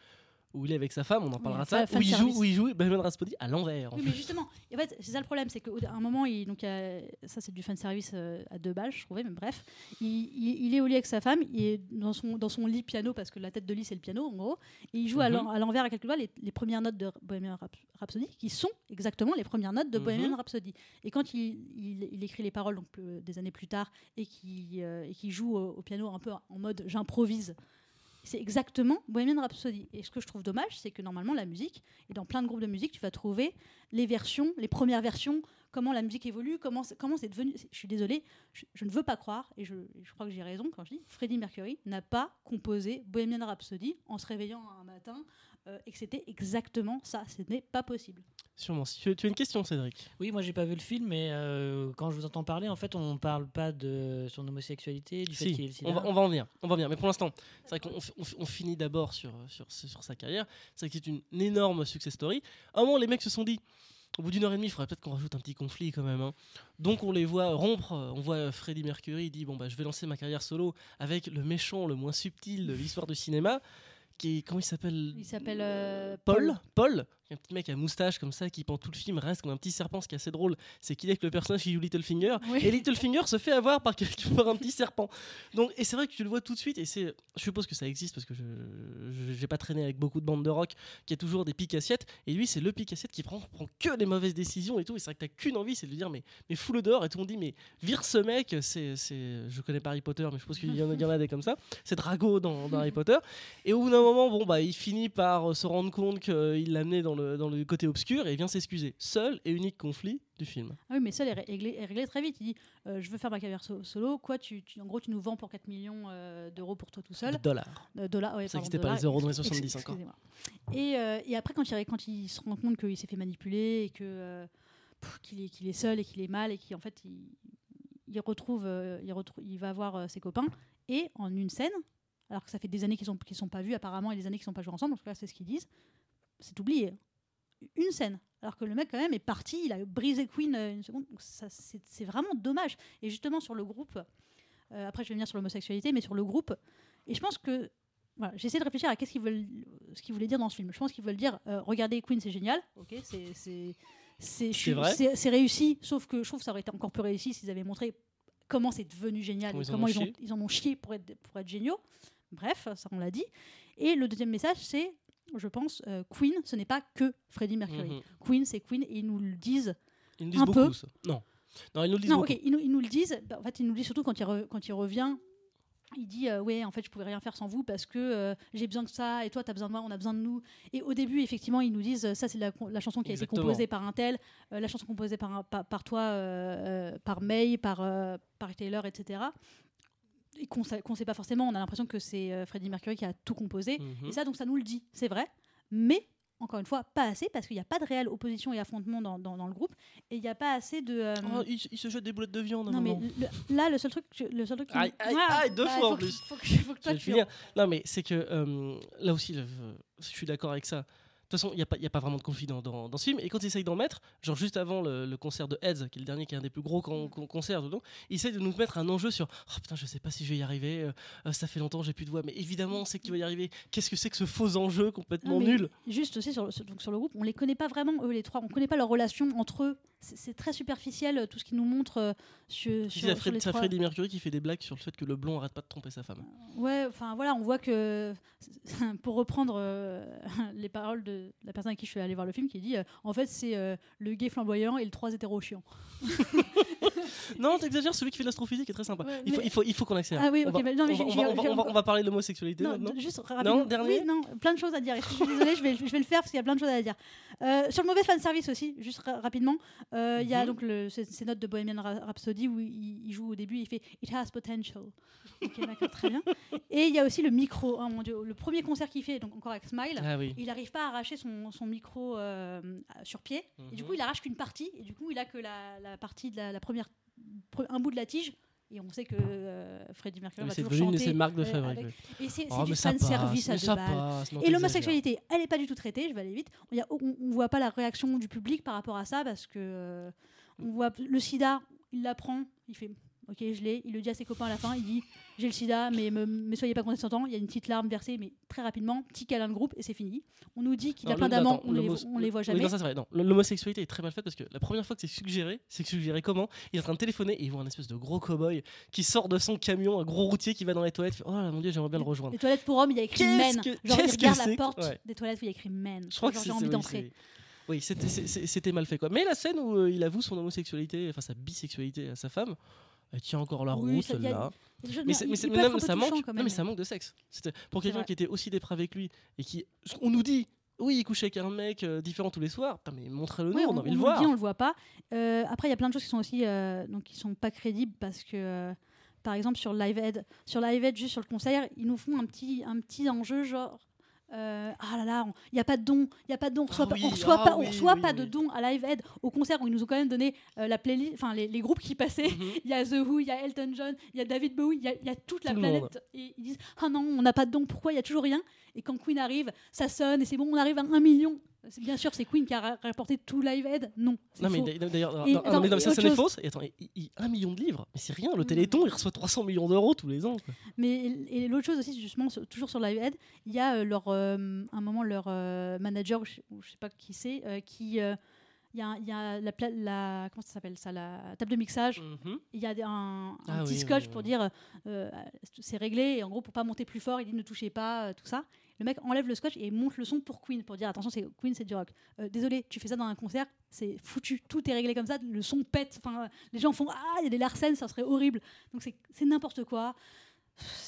où il est avec sa femme, on en parlera de ça, où il joue Bohemian Rhapsody à l'envers. Oui, mais justement, en fait, c'est ça le problème, c'est qu'à un moment, ça c'est du fanservice à 2 balles, je trouvais, mais bref, il est au lit avec sa femme, il est dans son lit piano, parce que la tête de lit, c'est le piano, en gros, et il joue à l'envers, à quelques doigts, les premières notes de Bohemian Rhapsody, qui sont exactement les premières notes de Bohemian Rhapsody. Et quand il écrit les paroles, donc des années plus tard, et qu'il joue au piano un peu en mode « j'improvise », c'est exactement Bohemian Rhapsody. Et ce que je trouve dommage, c'est que normalement, la musique, et dans plein de groupes de musique, tu vas trouver les versions, les premières versions, comment la musique évolue, comment c'est devenu... Je suis désolée, je ne veux pas croire, et je crois que j'ai raison quand je dis, Freddie Mercury n'a pas composé Bohemian Rhapsody en se réveillant un matin, et que c'était exactement ça. Ce n'est pas possible. Sûrement. Tu as une question, Cédric ? Oui, moi, j'ai pas vu le film, mais quand je vous entends parler, en fait, on parle pas de son homosexualité, du fait qu'il est le sida. On va en venir. Mais pour l'instant, c'est vrai qu'on finit d'abord sur sa carrière. C'est vrai que c'est une énorme success story. À un moment, les mecs se sont dit, au bout d'1h30, il faudrait peut-être qu'on rajoute un petit conflit quand même. Hein. Donc on les voit rompre, on voit Freddie Mercury, il dit, bon, bah, je vais lancer ma carrière solo avec le méchant le moins subtil de l'histoire du cinéma. Comment il s'appelle ? Il s'appelle Paul, un petit mec à moustache comme ça qui pendant tout le film reste comme un petit serpent. Ce qui est assez drôle, c'est qu'il est avec le personnage qui joue Littlefinger, oui. Et Littlefinger se fait avoir par un petit serpent. Donc, et c'est vrai que tu le vois tout de suite, et je suppose que ça existe parce que je n'ai pas traîné avec beaucoup de bandes de rock qui a toujours des pics assiettes, et lui c'est le pic assiette qui prend que des mauvaises décisions et tout, et c'est vrai que t'as qu'une envie, c'est de lui dire mais fous-le dehors, et tout le monde dit mais vire ce mec, je connais pas Harry Potter mais je pense qu'il y en a des comme ça, c'est Drago dans Harry Potter, et au bout d'un moment il finit par se rendre compte qu'il l'amenait dans le côté obscur et vient s'excuser. Seul et unique conflit du film. Ah oui, mais seul est réglé très vite. Il dit je veux faire ma carrière solo. Quoi, en gros, tu nous vends pour 4 millions d'euros pour toi tout seul. Dollars. Ouais, ça n'existait pas les euros dans les 70 encore. Et après, quand il se rend compte qu'il s'est fait manipuler et qu'il est seul et qu'il est mal et qu'en fait, il va voir ses copains et en une scène, alors que ça fait des années qu'ils sont pas vus apparemment et des années qu'ils sont pas joués ensemble, en tout cas, c'est ce qu'ils disent. C'est oublié. Une scène. Alors que le mec, quand même, est parti. Il a brisé Queen une seconde. Donc ça, c'est vraiment dommage. Et justement, sur le groupe, après, je vais venir sur l'homosexualité, mais sur le groupe. Et je pense que... Voilà, j'essaie de réfléchir à ce qu'ils voulaient dire dans ce film. Je pense qu'ils veulent dire, regardez, Queen, c'est génial. OK, c'est réussi. Sauf que je trouve que ça aurait été encore plus réussi s'ils avaient montré comment c'est devenu génial. Ils en ont chié pour être géniaux. Bref, ça, on l'a dit. Et le deuxième message, c'est... Je pense Queen, ce n'est pas que Freddie Mercury. Queen, c'est Queen, et ils nous le disent un peu. Ils nous disent beaucoup, ça. Non, ils nous le disent beaucoup. Ils nous le disent. Bah, en fait, ils nous le disent surtout quand il revient. Il dit ouais, en fait, je pouvais rien faire sans vous parce que j'ai besoin de ça, et toi, t'as besoin de moi, on a besoin de nous. Et au début, effectivement, ils nous disent ça, c'est la chanson qui a été composée par un tel, la chanson composée par toi, par May, par Taylor, etc. Et qu'on sait pas forcément, on a l'impression que c'est Freddie Mercury qui a tout composé, et ça, donc ça nous le dit, c'est vrai, mais encore une fois pas assez, parce qu'il n'y a pas de réelle opposition et affrontement dans le groupe, et il n'y a pas assez de... il se jette des boulettes de viande moment. Là, le seul truc qui... Aïe, 2 fois en plus. Faut que toi tu... Non mais c'est que là aussi, je suis d'accord avec ça. toute façon, il n'y a pas vraiment de conflit dans ce film. Et quand ils essayent d'en mettre, genre juste avant le concert de Heads, qui est le dernier, qui est un des plus gros concerts, ils essayent de nous mettre un enjeu sur « Oh putain, je sais pas si je vais y arriver, ça fait longtemps, j'ai plus de voix, mais évidemment, on sait que tu vas y arriver. Qu'est-ce que c'est que ce faux enjeu complètement nul ?» Juste aussi, sur le groupe, on les connaît pas vraiment, eux, les trois. On connaît pas leur relation entre eux. C'est très superficiel, tout ce qu'ils nous montrent sur les trois. C'est Freddie Mercury qui fait des blagues sur le fait que le blond arrête pas de tromper sa femme. Ouais, enfin voilà, on voit que, pour reprendre les paroles de la personne à qui je suis allée voir le film, qui dit en fait c'est le gay flamboyant et le 3 hétéro chiant. Non, t'exagères, celui qui fait de l'astrophysique est très sympa. Ouais, il faut qu'on accélère. Ah oui, ok. On va parler d'homosexualité maintenant. Juste rapidement. Non, dernier. Oui, non, plein de choses à dire. Je suis désolée, je vais le faire parce qu'il y a plein de choses à dire. Sur le mauvais fanservice aussi, juste rapidement, il y a donc ces notes de Bohemian Rhapsody où il joue au début, il fait It has potential. Ok, d'accord, très bien. Et il y a aussi le micro. Hein, mon Dieu, le premier concert qu'il fait, donc encore avec Smile, ah oui. Il n'arrive pas à arracher son micro sur pied. Mm-hmm. Et du coup, il arrache qu'une partie. Et du coup, il a que la partie de la première, un bout de la tige. Et on sait que Freddie Mercury va toujours chanter. C'est une marque de fabrique. Et c'est du fanservice à deux balles. Et l'homosexualité, elle n'est pas du tout traitée, je vais aller vite. On ne voit pas la réaction du public par rapport à ça, parce que on voit le sida, il l'apprend, il fait « Ok, je l'ai », il le dit à ses copains à la fin, il dit « J'ai le sida, mais soyez pas contents », il y a une petite larme versée, mais très rapidement, petit câlin de groupe, et c'est fini. On nous dit qu'il a plein d'amants, on les voit jamais. Non, ça c'est vrai, non. L'homosexualité est très mal faite, parce que la première fois que c'est suggéré comment ? Il est en train de téléphoner et il voit un espèce de gros cow-boy qui sort de son camion, un gros routier qui va dans les toilettes, fait, oh là, mon Dieu, j'aimerais bien le rejoindre. Les toilettes pour hommes, il y a écrit « Men ». Genre il regarde la porte des toilettes où il y a écrit « Men ». Je crois que j'ai envie d'entrer. Oui, c'était mal fait, quoi. Mais la scène où il avoue son homosexualité, enfin sa bisexualité à sa femme, elle tient encore la route, là. Mais ça manque de sexe. C'était, pour quelqu'un qui était aussi dépravé que lui, et qui, on nous dit, oui, il couchait avec un mec différent tous les soirs, mais montrez-le nous, on a envie de le voir. On ne le voit pas. Après, il y a plein de choses qui sont aussi, qui sont pas crédibles, parce que, par exemple, sur Live Aid, juste sur le concert, ils nous font un petit enjeu, genre, il n'y a pas de don, on reçoit pas de don à Live Aid. Au concert où ils nous ont quand même donné la playlist, enfin les groupes qui passaient, il y a The Who, il y a Elton John, il y a David Bowie, il y a toute la planète, et ils disent ah non, on n'a pas de don, pourquoi, il y a toujours rien. Et quand Queen arrive, ça sonne et c'est bon, on arrive à 1 million. Bien sûr, c'est Queen qui a rapporté tout Live Aid. Non, mais ça c'est faux. Et attends, 1 million de livres, mais c'est rien. Le Téléthon, il reçoit 300 millions d'euros tous les ans, quoi. Et l'autre chose aussi, justement, toujours sur Live Aid, il y a leur manager, ou je sais pas qui c'est, qui. Il y a comment ça s'appelle ça, la table de mixage. Il y a un petit scotch pour dire c'est réglé, et en gros pour pas monter plus fort, il dit ne touchez pas, tout ça. Le mec enlève le scotch et monte le son pour Queen, pour dire attention, c'est Queen, c'est du rock. Désolé, tu fais ça dans un concert, c'est foutu, tout est réglé comme ça, le son pète. Enfin, les gens font ah, il y a des larcènes, ça serait horrible. Donc c'est n'importe quoi.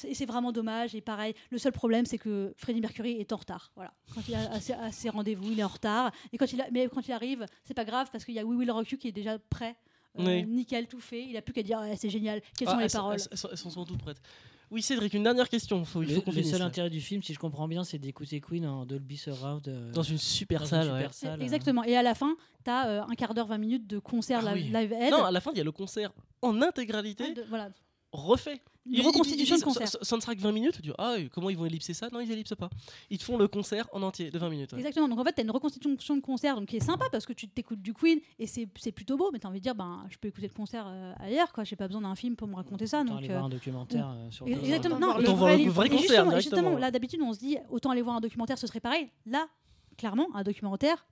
Et c'est vraiment dommage. Et pareil, le seul problème, c'est que Freddie Mercury est en retard. Voilà. Quand il a à ses rendez-vous, il est en retard. Et quand il arrive, c'est pas grave, parce qu'il y a We Will Rock You qui est déjà prêt. Nickel, tout fait. Il a plus qu'à dire c'est génial. Quelles sont les paroles ? Elles sont sans doute prêtes. Oui, Cédric, une dernière question. Il faut qu'on finisse. Le seul intérêt du film, si je comprends bien, c'est d'écouter Queen en Dolby Surround. Dans une super salle. Exactement. Et à la fin, t'as un quart d'heure, 20 minutes de concert Live Aid. Non, à la fin, il y a le concert en intégralité. Refait. Une reconstitution de concert. Ça ne sera que 20 minutes. Comment ils vont ellipser ça ? Non, ils n'ellipsent pas. Ils te font le concert en entier de 20 minutes. Ouais. Exactement. Donc en fait, tu as une reconstitution de concert qui est sympa parce que tu t'écoutes du Queen et c'est plutôt beau. Mais tu as envie de dire je peux écouter le concert ailleurs, quoi. Je n'ai pas besoin d'un film pour me raconter ça. Donc, aller voir un documentaire sur le concert. Exactement. Le vrai concert. Justement, là, d'habitude, on se dit autant aller voir un documentaire, ce serait pareil. Là, clairement, un documentaire.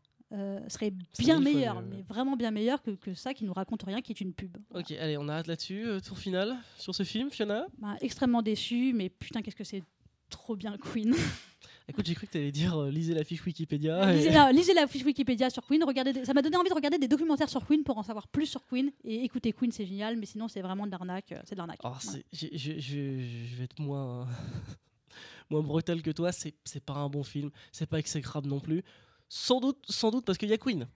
Serait bien meilleur, mais vraiment bien meilleur que ça qui nous raconte rien, qui est une pub. Voilà. Ok, allez, on arrête là-dessus. Tour final sur ce film, Fiona ? Extrêmement déçue, mais putain, qu'est-ce que c'est trop bien Queen. Écoute, j'ai cru que t'allais dire lisez la fiche Wikipédia. Lisez la fiche Wikipédia sur Queen. Ça m'a donné envie de regarder des documentaires sur Queen pour en savoir plus sur Queen. Et écoutez, Queen, c'est génial, mais sinon, c'est vraiment de l'arnaque. C'est de l'arnaque. Je vais être moins brutal que toi. C'est pas un bon film. C'est pas exécrable non plus. Sans doute parce qu'il y a Queen.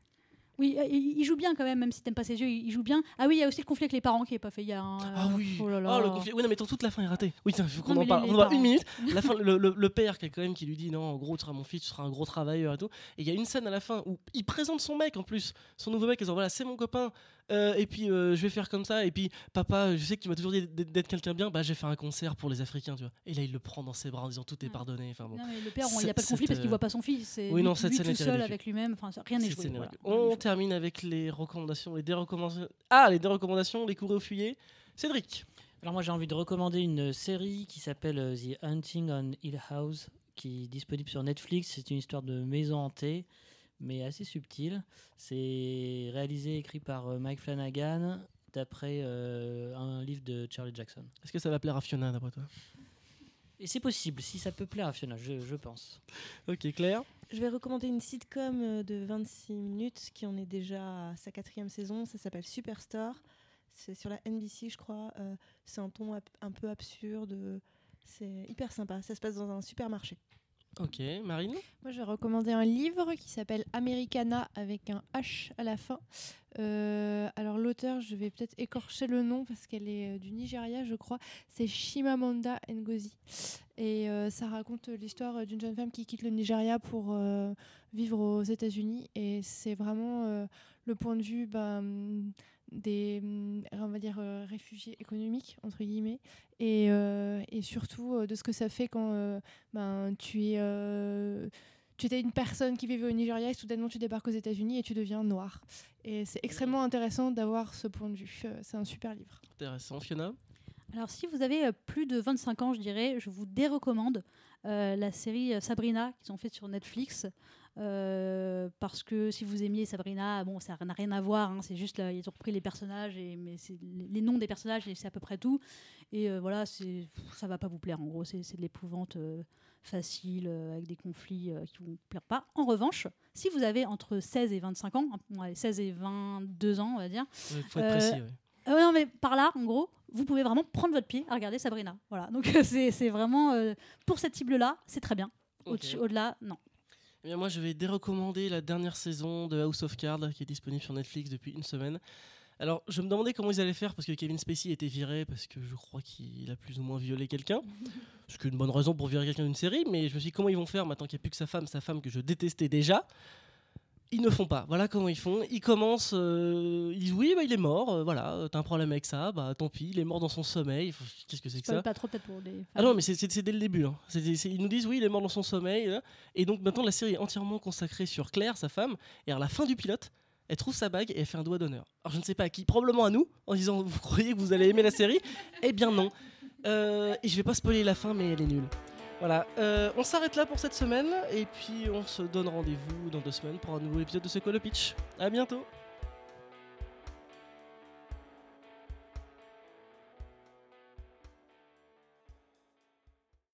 Oui, il joue bien quand même si t'aimes pas ses yeux, il joue bien. Ah oui, il y a aussi le conflit avec les parents qui est pas fait. Il y a un... Ah oui. Oh là là. Le conflit. Oui, non mais toute la fin est ratée. Oui, il faut qu'on en parle. On va 1 minute. La fin, le père qui lui dit non, en gros tu seras mon fils, tu seras un gros travailleur et tout. Et il y a une scène à la fin où il présente son mec en plus, son nouveau mec. Ils disent voilà, c'est mon copain. et puis je vais faire comme ça, et puis papa, je sais que tu m'as toujours dit d'être quelqu'un bien, bah j'ai fait un concert pour les Africains, tu vois. Et là il le prend dans ses bras en disant tout est pardonné. Enfin bon. Non, mais le père, il n'y a pas de conflit parce qu'il voit pas son fils, c'est oui, non, lui tout seul avec lui-même. Enfin rien n'est joué. Voilà. On termine avec les recommandations, les deux recommandations, les courriers au fuyer. Cédric. Alors moi j'ai envie de recommander une série qui s'appelle The Hunting on Hill House, qui est disponible sur Netflix. C'est une histoire de maison hantée, mais assez subtile. C'est réalisé et écrit par Mike Flanagan, d'après un livre de Charlie Jackson. Est-ce que ça va plaire à Fiona, d'après toi ? Et c'est possible, si ça peut plaire à Fiona, je pense. Ok, Claire ? Je vais recommander une sitcom de 26 minutes qui en est déjà à sa 4e saison. Ça s'appelle Superstore. C'est sur la NBC, je crois. C'est un ton un peu absurde. C'est hyper sympa. Ça se passe dans un supermarché. Ok, Marine ? Moi, je vais recommander un livre qui s'appelle Americana avec un H à la fin. Alors, l'auteur, je vais peut-être écorcher le nom parce qu'elle est du Nigeria, je crois. C'est Chimamanda Ngozi. Et ça raconte l'histoire d'une jeune femme qui quitte le Nigeria pour vivre aux États-Unis. Et c'est vraiment le point de vue... des on va dire réfugiés économiques entre guillemets et surtout de ce que ça fait quand tu étais une personne qui vivait au Nigeria et soudainement tu débarques aux États-Unis et tu deviens noire, et c'est extrêmement intéressant d'avoir ce point de vue. C'est un super livre. Intéressant. Fiona ? Alors si vous avez plus de 25 ans, je dirais, je vous dérecommande la série Sabrina qu'ils ont faite sur Netflix. Parce que si vous aimiez Sabrina, bon, ça n'a rien à voir, hein, c'est juste là, ils ont repris les personnages, mais c'est les noms des personnages et c'est à peu près tout. Et voilà, ça va pas vous plaire en gros, c'est de l'épouvante facile avec des conflits qui vous plairont pas. En revanche, si vous avez entre 16 et 25 ans, 16 et 22 ans on va dire, il faut être précis, oui. Non mais par là, en gros, vous pouvez vraiment prendre votre pied à regarder Sabrina. Voilà, donc c'est vraiment pour cette cible-là, c'est très bien. Okay. Au-delà, non. Eh bien moi, je vais dérecommander la dernière saison de House of Cards, qui est disponible sur Netflix depuis une semaine. Alors, je me demandais comment ils allaient faire, parce que Kevin Spacey était viré, parce que je crois qu'il a plus ou moins violé quelqu'un. Ce qui est une bonne raison pour virer quelqu'un d'une série, mais je me suis dit, comment ils vont faire maintenant qu'il n'y a plus que sa femme que je détestais déjà. Ils ne font pas. Voilà comment ils font. Ils commencent, ils disent, oui, bah, il est mort, voilà, t'as un problème avec ça, bah tant pis, il est mort dans son sommeil. Qu'est-ce que c'est que ça ? Pas trop, peut-être pour les... Ah non, mais c'est dès le début. Hein. Ils nous disent, oui, il est mort dans son sommeil. Là. Et donc maintenant, la série est entièrement consacrée sur Claire, sa femme, et à la fin du pilote, elle trouve sa bague et elle fait un doigt d'honneur. Alors je ne sais pas à qui, probablement à nous, en disant, vous croyez que vous allez aimer la série ? Eh bien non. Et je vais pas spoiler la fin, mais elle est nulle. Voilà, on s'arrête là pour cette semaine et puis on se donne rendez-vous dans 2 semaines pour un nouveau épisode de C'est quoi le pitch. À bientôt.